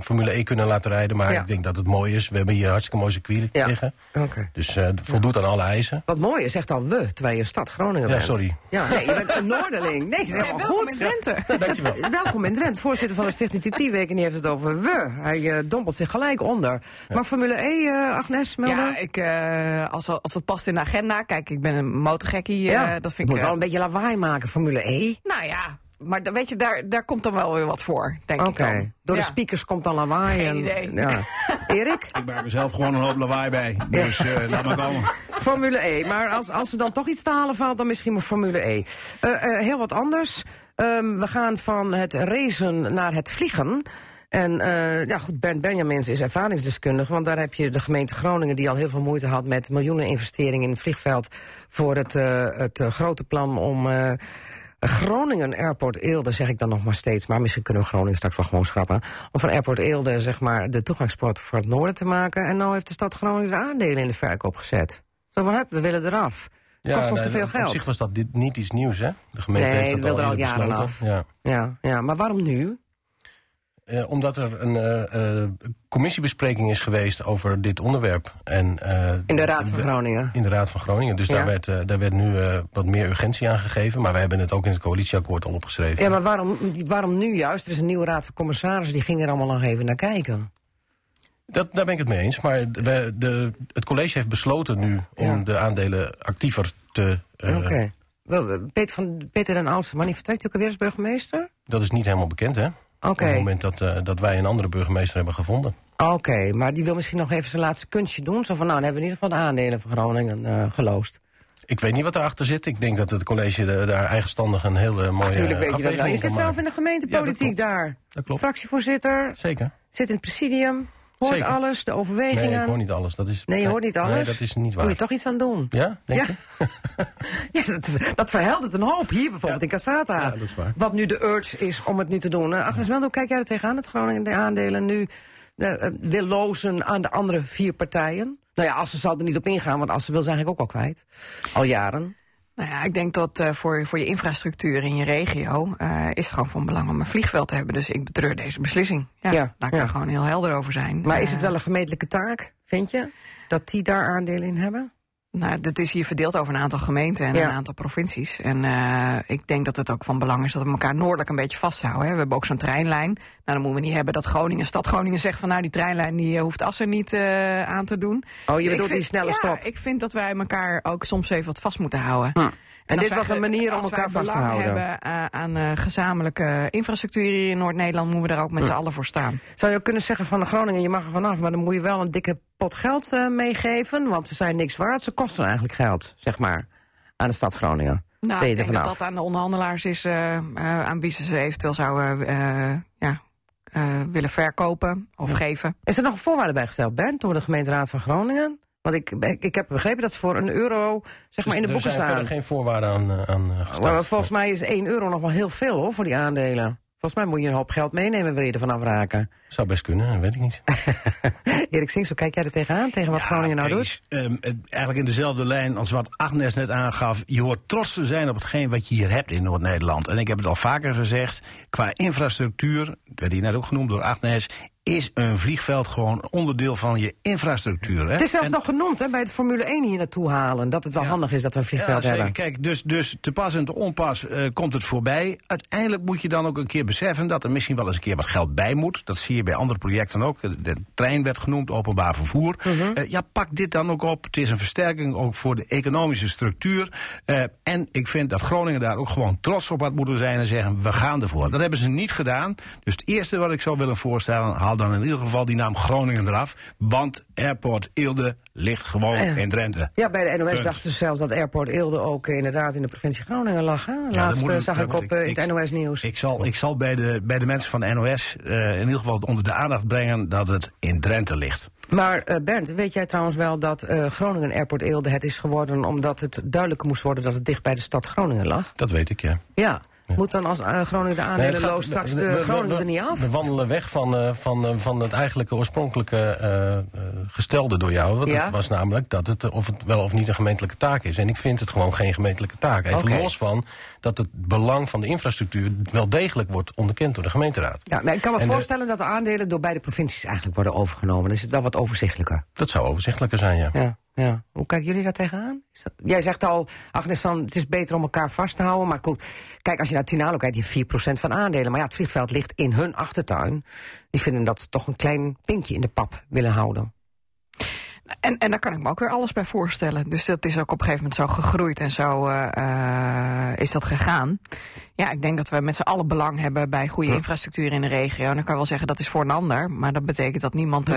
Formule E kunnen laten rijden. Maar ik denk dat het mooi is. We hebben hier een hartstikke mooi circuit liggen. Okay. Dus voldoet aan alle eisen. Wat mooi is, zegt dan we, terwijl je stad Groningen bent. Ja, sorry. Ja, nee, je bent een Noorderling. Nee, zeg maar goed. In Drenthe. Ja, dankjewel. Welkom in Drenthe. Voorzitter van de Stichting TT Week en die heeft het over we. Hij dompelt zich gelijk onder. Ja. Maar Formule E, Agnes Mulder? Ja, als dat past in de agenda. Kijk, ik ben een motorgekkie. Ja. Dat vind ik moet wel een beetje lawaai maken, Formule E. Nou ja. Maar weet je, daar komt dan wel weer wat voor, denk ik dan. Door de speakers komt dan lawaai. Geen idee. Ja. Erik? Ik maak mezelf gewoon een hoop lawaai bij. Dus laat maar komen. Formule E. Maar als er dan toch iets te halen valt, dan misschien maar Formule E. Heel wat anders. We gaan van het racen naar het vliegen. En goed, Bernd Benjamins is ervaringsdeskundig, want daar heb je de gemeente Groningen die al heel veel moeite had met miljoenen investeringen in het vliegveld voor het grote plan om Groningen Airport Eelde, zeg ik dan nog maar steeds, maar misschien kunnen we Groningen straks wel gewoon schrappen, om van Airport Eelde zeg maar de toegangspoort voor het noorden te maken. En nou heeft de stad Groningen de aandelen in de verkoop gezet. Zo van, we willen eraf. Ja, kost ons te veel geld. Op zich was dat niet iets nieuws, hè? De gemeente heeft dat wilde al jaren af. Ja, maar waarom nu? Omdat er een commissiebespreking is geweest over dit onderwerp. En, in de Raad van Groningen. In de Raad van Groningen. Dus daar werd nu wat meer urgentie aan gegeven. Maar wij hebben het ook in het coalitieakkoord al opgeschreven. Ja, maar waarom nu juist? Er is een nieuwe Raad van Commissarissen. Die ging er allemaal nog even naar kijken. Daar ben ik het mee eens. Maar het college heeft besloten nu om de aandelen actiever te... Peter den Oudste, maar die vertrekt ook alweer als burgemeester? Dat is niet helemaal bekend, hè? Op het moment dat wij een andere burgemeester hebben gevonden. Oké, maar die wil misschien nog even zijn laatste kunstje doen. Zo van, nou, dan hebben we in ieder geval de aandelen van Groningen geloosd. Ik weet niet wat erachter zit. Ik denk dat het college daar eigenstandig een hele mooie... Natuurlijk weet je dat wel. Je zit zelf in de gemeentepolitiek daar. Dat klopt. Fractievoorzitter. Zeker. Zit in het presidium. Hoort alles, de overwegingen. Nee, ik hoor niet alles. Je hoort niet alles. Nee, dat is niet waar. Moet je toch iets aan doen? Ja, denk je? dat verheldert een hoop. Hier bijvoorbeeld in Cassata. Ja, dat is waar. Wat nu de urge is om het nu te doen. Agnes Mulder, kijk jij er tegenaan dat Groningen de aandelen nu wil lozen aan de andere vier partijen? Nou ja, Assen zal er niet op ingaan, want Assen wil ze eigenlijk ook al kwijt. Al jaren. Nou ja, ik denk dat voor je infrastructuur in je regio is het gewoon van belang om een vliegveld te hebben. Dus ik betreur deze beslissing. Daar kan gewoon heel helder over zijn. Maar is het wel een gemeentelijke taak, vind je? Dat die daar aandelen in hebben? Nou, dat is hier verdeeld over een aantal gemeenten en een aantal provincies. En ik denk dat het ook van belang is dat we elkaar noordelijk een beetje vasthouden. Hè. We hebben ook zo'n treinlijn. Nou, dan moeten we niet hebben dat Stad Groningen zegt van nou, die treinlijn die hoeft Assen niet aan te doen. Oh, je bedoelt die snelle stop? Ik vind dat wij elkaar ook soms even wat vast moeten houden. Hm. En dit was een manier om elkaar vast te houden. Als we hebben aan gezamenlijke infrastructuur hier in Noord-Nederland, moeten we daar ook met z'n allen voor staan. Zou je ook kunnen zeggen van Groningen, je mag er vanaf, maar dan moet je wel een dikke pot geld meegeven, want ze zijn niks waard. Ze kosten eigenlijk geld, zeg maar, aan de stad Groningen. Nou, ik denk dat aan de onderhandelaars is, aan wie ze eventueel zouden willen verkopen of geven. Is er nog een voorwaarde bijgesteld, Bernd, door de gemeenteraad van Groningen? Want ik heb begrepen dat ze voor €1, zeg maar, in de boeken staan. Er zijn verder geen voorwaarden aan gesteld. Volgens mij is €1 nog wel heel veel, hoor, voor die aandelen. Volgens mij moet je een hoop geld meenemen, wil je ervan afraken. Zou best kunnen, dat weet ik niet. Erik Sings, hoe kijk jij er tegenaan, tegen wat Groningen nou doet? Eigenlijk in dezelfde lijn als wat Agnes net aangaf. Je hoort trots te zijn op hetgeen wat je hier hebt in Noord-Nederland. En ik heb het al vaker gezegd, qua infrastructuur, dat werd hier net ook genoemd door Agnes, is een vliegveld gewoon onderdeel van je infrastructuur. Hè? Het is zelfs nog genoemd bij de Formule 1 hier naartoe halen, dat het wel handig is dat we een vliegveld hebben. Kijk, dus te pas en te onpas komt het voorbij. Uiteindelijk moet je dan ook een keer beseffen dat er misschien wel eens een keer wat geld bij moet. Dat zie je je bij andere projecten ook. De trein werd genoemd, openbaar vervoer. Ja, pak dit dan ook op. Het is een versterking ook voor de economische structuur. En ik vind dat Groningen daar ook gewoon trots op had moeten zijn en zeggen, we gaan ervoor. Dat hebben ze niet gedaan. Dus het eerste wat ik zou willen voorstellen, haal dan in ieder geval die naam Groningen eraf. Want Airport Eelde ligt gewoon in Drenthe. Ja, bij de NOS dachten ze zelfs dat Airport Eelde ook inderdaad in de provincie Groningen lag. Hè? Laatst zag ik op het NOS nieuws. Ik zal bij de mensen van de NOS in ieder geval onder de aandacht brengen dat het in Drenthe ligt. Maar Bernd, weet jij trouwens wel dat Groningen Airport Eelde het is geworden omdat het duidelijk moest worden dat het dicht bij de stad Groningen lag? Dat weet ik, ja. Ja. Ja. Moet dan als Groningen de aandelenloos straks Groningen er niet af? We wandelen weg van het eigenlijke oorspronkelijke gestelde door jou. Want dat was namelijk dat het of het wel of niet een gemeentelijke taak is. En ik vind het gewoon geen gemeentelijke taak. Even los van dat het belang van de infrastructuur wel degelijk wordt onderkend door de gemeenteraad. Ja, maar ik kan me voorstellen dat de aandelen door beide provincies eigenlijk worden overgenomen. Dan is het wel wat overzichtelijker. Dat zou overzichtelijker zijn, ja. Hoe kijken jullie daar tegenaan? Jij zegt al, Agnes, van, het is beter om elkaar vast te houden. Maar goed, kijk, als je naar Tinalo kijkt, die 4% van aandelen. Maar ja, het vliegveld ligt in hun achtertuin. Die vinden dat ze toch een klein pinkje in de pap willen houden. En daar kan ik me ook weer alles bij voorstellen. Dus dat is ook op een gegeven moment zo gegroeid en zo is dat gegaan. Ja, ik denk dat we met z'n allen belang hebben bij goede infrastructuur in de regio. En dan kan je wel zeggen dat is voor een ander. Maar dat betekent dat niemand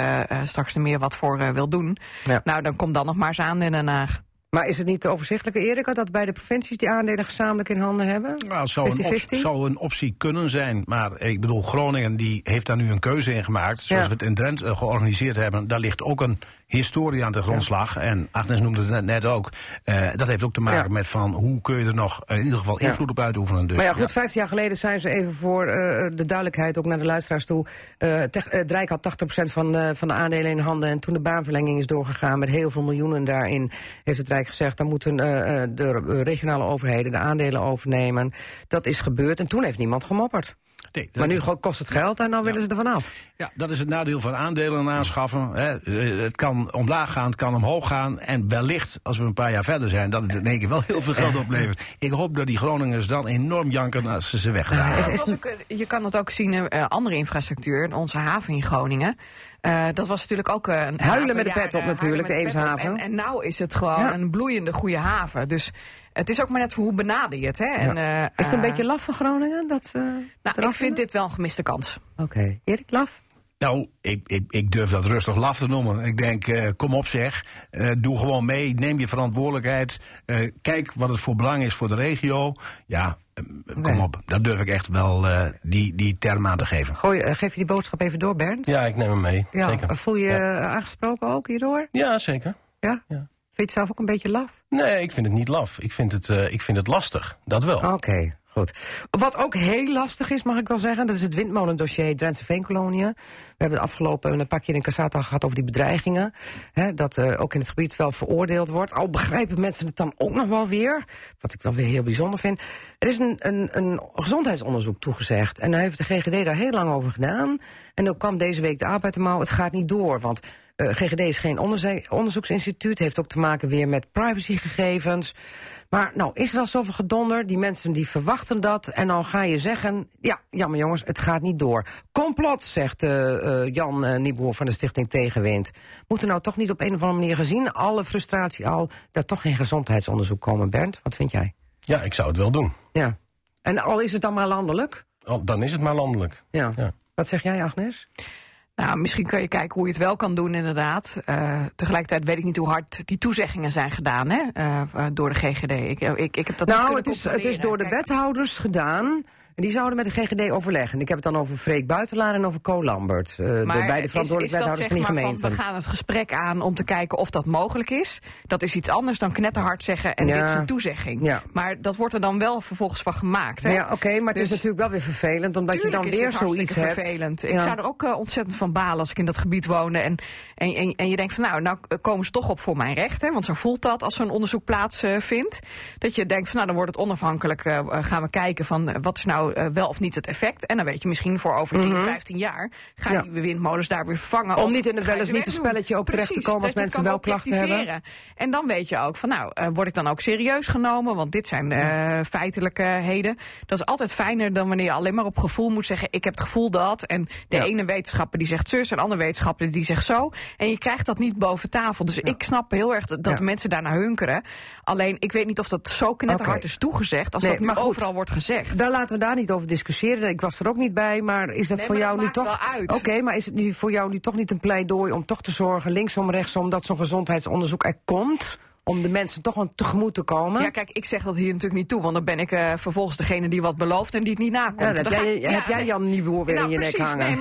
straks er meer wat voor wil doen. Ja. Nou, dan komt dan nog maar eens aan in Den Haag. Maar is het niet de overzichtelijke, Erik, dat beide provincies die aandelen gezamenlijk in handen hebben? Nou, zou een optie kunnen zijn. Maar ik bedoel, Groningen die heeft daar nu een keuze in gemaakt. Zoals we het in Drenthe georganiseerd hebben. Daar ligt ook een historie aan de grondslag. Ja. En Agnes noemde het net ook. Dat heeft ook te maken met van hoe kun je er nog in ieder geval invloed op uitoefenen. Dus. Maar ja, goed, 15 jaar geleden zijn ze even voor de duidelijkheid ook naar de luisteraars toe. Drijk had 80% van de aandelen in handen. En toen de baanverlenging is doorgegaan met heel veel miljoenen daarin, heeft het Rijk gezegd, dan moeten de regionale overheden de aandelen overnemen. Dat is gebeurd en toen heeft niemand gemopperd. Nee, maar nu kost het geld en dan willen ze er vanaf. Ja, dat is het nadeel van aandelen aanschaffen. Hè. Het kan omlaag gaan, het kan omhoog gaan. En wellicht, als we een paar jaar verder zijn, dat het in één keer wel heel veel geld oplevert. Ik hoop dat die Groningers dan enorm janken als ze weggedaan hebben. Je kan dat ook zien in andere infrastructuur, onze haven in Groningen. Dat was natuurlijk ook een huilen met de pet op natuurlijk, de Eemshaven. En nou is het gewoon een bloeiende goede haven. Dus het is ook maar net voor hoe benader je het. Hè? En, is het een beetje laf van Groningen? Ik vind dit wel een gemiste kans. Oké. Erik, laf? Nou, ik durf dat rustig laf te noemen. Ik denk, kom op zeg, doe gewoon mee, neem je verantwoordelijkheid. Kijk wat het voor belang is voor de regio. Ja, kom op, dat durf ik echt wel die term aan te geven. Geef je die boodschap even door, Bernd? Ja, ik neem hem mee, zeker. Voel je aangesproken ook hierdoor? Ja, zeker. Ja? Vind je het zelf ook een beetje laf? Nee, ik vind het niet laf. Ik vind het lastig, dat wel. Oké. Goed. Wat ook heel lastig is, mag ik wel zeggen, dat is het windmolendossier Drentse Veenkoloniën. We hebben het afgelopen een pakje in Cassata gehad over die bedreigingen. Hè, dat ook in het gebied wel veroordeeld wordt. Al begrijpen mensen het dan ook nog wel weer. Wat ik wel weer heel bijzonder vind. Er is een gezondheidsonderzoek toegezegd. En daar heeft de GGD daar heel lang over gedaan. En ook kwam deze week de aap uit de mouw. Het gaat niet door, want GGD is geen onderzoeksinstituut. Heeft ook te maken weer met privacygegevens. Maar nou is er al zoveel gedonder. Die mensen die verwachten dat. En dan ga je zeggen, ja, jammer jongens, het gaat niet door. Complot, zegt Jan Nieboer van de Stichting Tegenwind. Moet er nou toch niet op een of andere manier gezien, alle frustratie al, dat toch geen gezondheidsonderzoek komen. Bernd, wat vind jij? Ja, ik zou het wel doen. Ja. En al is het dan maar landelijk? Dan is het maar landelijk. Ja. Wat zeg jij, Agnes? Nou, misschien kun je kijken hoe je het wel kan doen, inderdaad. Tegelijkertijd weet ik niet hoe hard die toezeggingen zijn gedaan, hè, door de GGD. Ik heb dat niet kunnen controleren. Nou, het is door de wethouders gedaan. En die zouden met de GGD overleggen. Ik heb het dan over Freek Buitelaar en over Co Lambert. Maar beide verantwoordelijke wethouders van die gemeente. We gaan het gesprek aan om te kijken of dat mogelijk is. Dat is iets anders dan knetterhard zeggen en dit is een toezegging. Ja. Maar dat wordt er dan wel vervolgens van gemaakt. Hè? Ja, oké, maar het is natuurlijk wel weer vervelend. Omdat je dan weer zoiets hebt. Vervelend. Ik zou er ook ontzettend van balen als ik in dat gebied woonde. En je denkt van nou komen ze toch op voor mijn recht. Hè? Want zo voelt dat als zo'n onderzoek plaatsvindt. Dat je denkt van dan wordt het onafhankelijk. Gaan we kijken van wat is nou wel of niet het effect. En dan weet je misschien voor over 10, 15 jaar gaan die windmolens daar weer vervangen. Om niet in het wel eens niet een spelletje ook terecht te komen als mensen wel klachten hebben. En dan weet je ook van nou, word ik dan ook serieus genomen? Want dit zijn feitelijkheden. Dat is altijd fijner dan wanneer je alleen maar op gevoel moet zeggen ik heb het gevoel dat. En de ene wetenschapper die zegt zus en de andere wetenschapper die zegt zo. En je krijgt dat niet boven tafel. Dus ik snap heel erg dat mensen daarnaar hunkeren. Alleen ik weet niet of dat zo knetterhard is toegezegd als dat maar overal wordt gezegd. Dan laten we daar niet over discussiëren. Ik was er ook niet bij, maar is dat voor jou dat nu toch... Oké, maar is het nu voor jou nu toch niet een pleidooi om toch te zorgen, linksom, rechtsom, dat zo'n gezondheidsonderzoek er komt? Om de mensen toch aan tegemoet te komen. Ja, kijk, ik zeg dat hier natuurlijk niet toe. Want dan ben ik vervolgens degene die wat belooft en die het niet nakomt. Ja, dat heb jij Jan Nieuwboer weer in je nek hangen. Nee,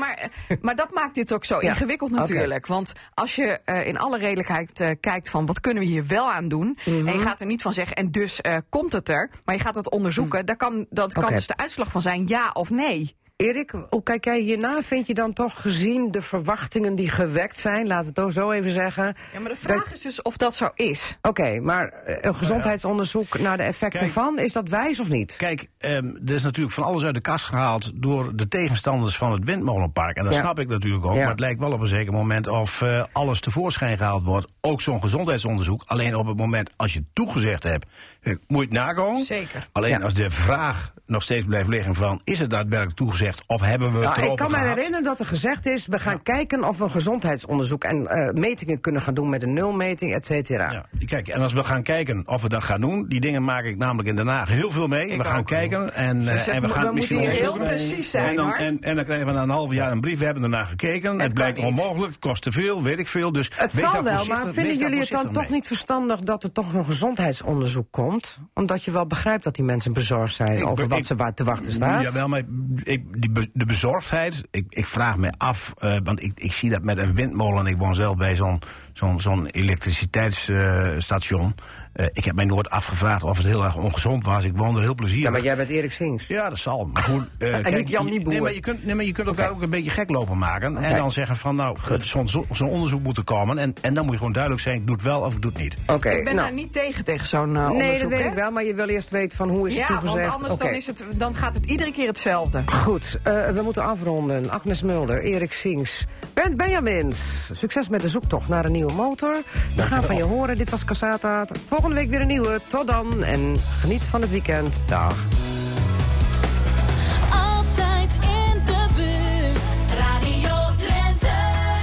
maar dat maakt dit ook zo ingewikkeld natuurlijk. Okay. Want als je in alle redelijkheid kijkt van wat kunnen we hier wel aan doen. En je gaat er niet van zeggen en dus komt het er. Maar je gaat het onderzoeken. Daar kan dus de uitslag van zijn ja of nee. Erik, hoe kijk jij hierna? Vind je dan toch gezien de verwachtingen die gewekt zijn? Laten we het ook zo even zeggen. Ja, maar de vraag is dus of dat zo is. Oké, maar een gezondheidsonderzoek naar de effecten van, is dat wijs of niet? Kijk, er is natuurlijk van alles uit de kast gehaald door de tegenstanders van het windmolenpark. En dat snap ik natuurlijk ook, maar het lijkt wel op een zeker moment of alles tevoorschijn gehaald wordt. Ook zo'n gezondheidsonderzoek. Alleen op het moment als je toegezegd hebt, moet je het nakomen. Zeker. Alleen als de vraag nog steeds blijft liggen van, is het daadwerkelijk toegezegd? Of hebben we het erover gehad? Ik kan me herinneren dat er gezegd is, we gaan kijken of we een gezondheidsonderzoek en metingen kunnen gaan doen met een nulmeting, et cetera. Ja, kijk, en als we gaan kijken of we dat gaan doen, die dingen maak ik namelijk in Den Haag heel veel mee. We gaan kijken en we gaan het misschien onderzoeken. Heel precies zijn, en dan krijgen we na een half jaar een brief, we hebben ernaar gekeken, het blijkt onmogelijk, het kost te veel, weet ik veel. Dus het zal wel, maar vinden jullie het dan toch niet verstandig dat er toch nog gezondheidsonderzoek komt? Omdat je wel begrijpt dat die mensen bezorgd zijn over wat ze te wachten staat. Jawel, maar de bezorgdheid, ik vraag me af, want ik zie dat met een windmolen. Ik woon zelf bij zo'n elektriciteitsstation. Ik heb mij nooit afgevraagd of het heel erg ongezond was. Ik woon er heel plezierig. Ja, maar jij bent Erik Sings. Ja, dat zal. Maar goed, en kijk, niet Jan Nieboer. Nee, maar je kunt elkaar ook een beetje gek lopen maken. En dan zeggen van, nou, zo'n onderzoek moet er komen. En dan moet je gewoon duidelijk zijn, ik doe het wel of ik doe het niet. Ik ben daar niet tegen zo'n onderzoek. Nee, dat weet ik wel. Maar je wil eerst weten van, hoe is het toegezegd? Ja, want anders dan gaat het iedere keer hetzelfde. Goed, we moeten afronden. Agnes Mulder, Erik Sings, Bernd Benjamins. Succes met de zoektocht naar een nieuwe motor. We gaan van je horen. Dit was Cassata. Volgende week weer een nieuwe. Tot dan en geniet van het weekend. Dag. Altijd in de buurt. Radio Drenthe.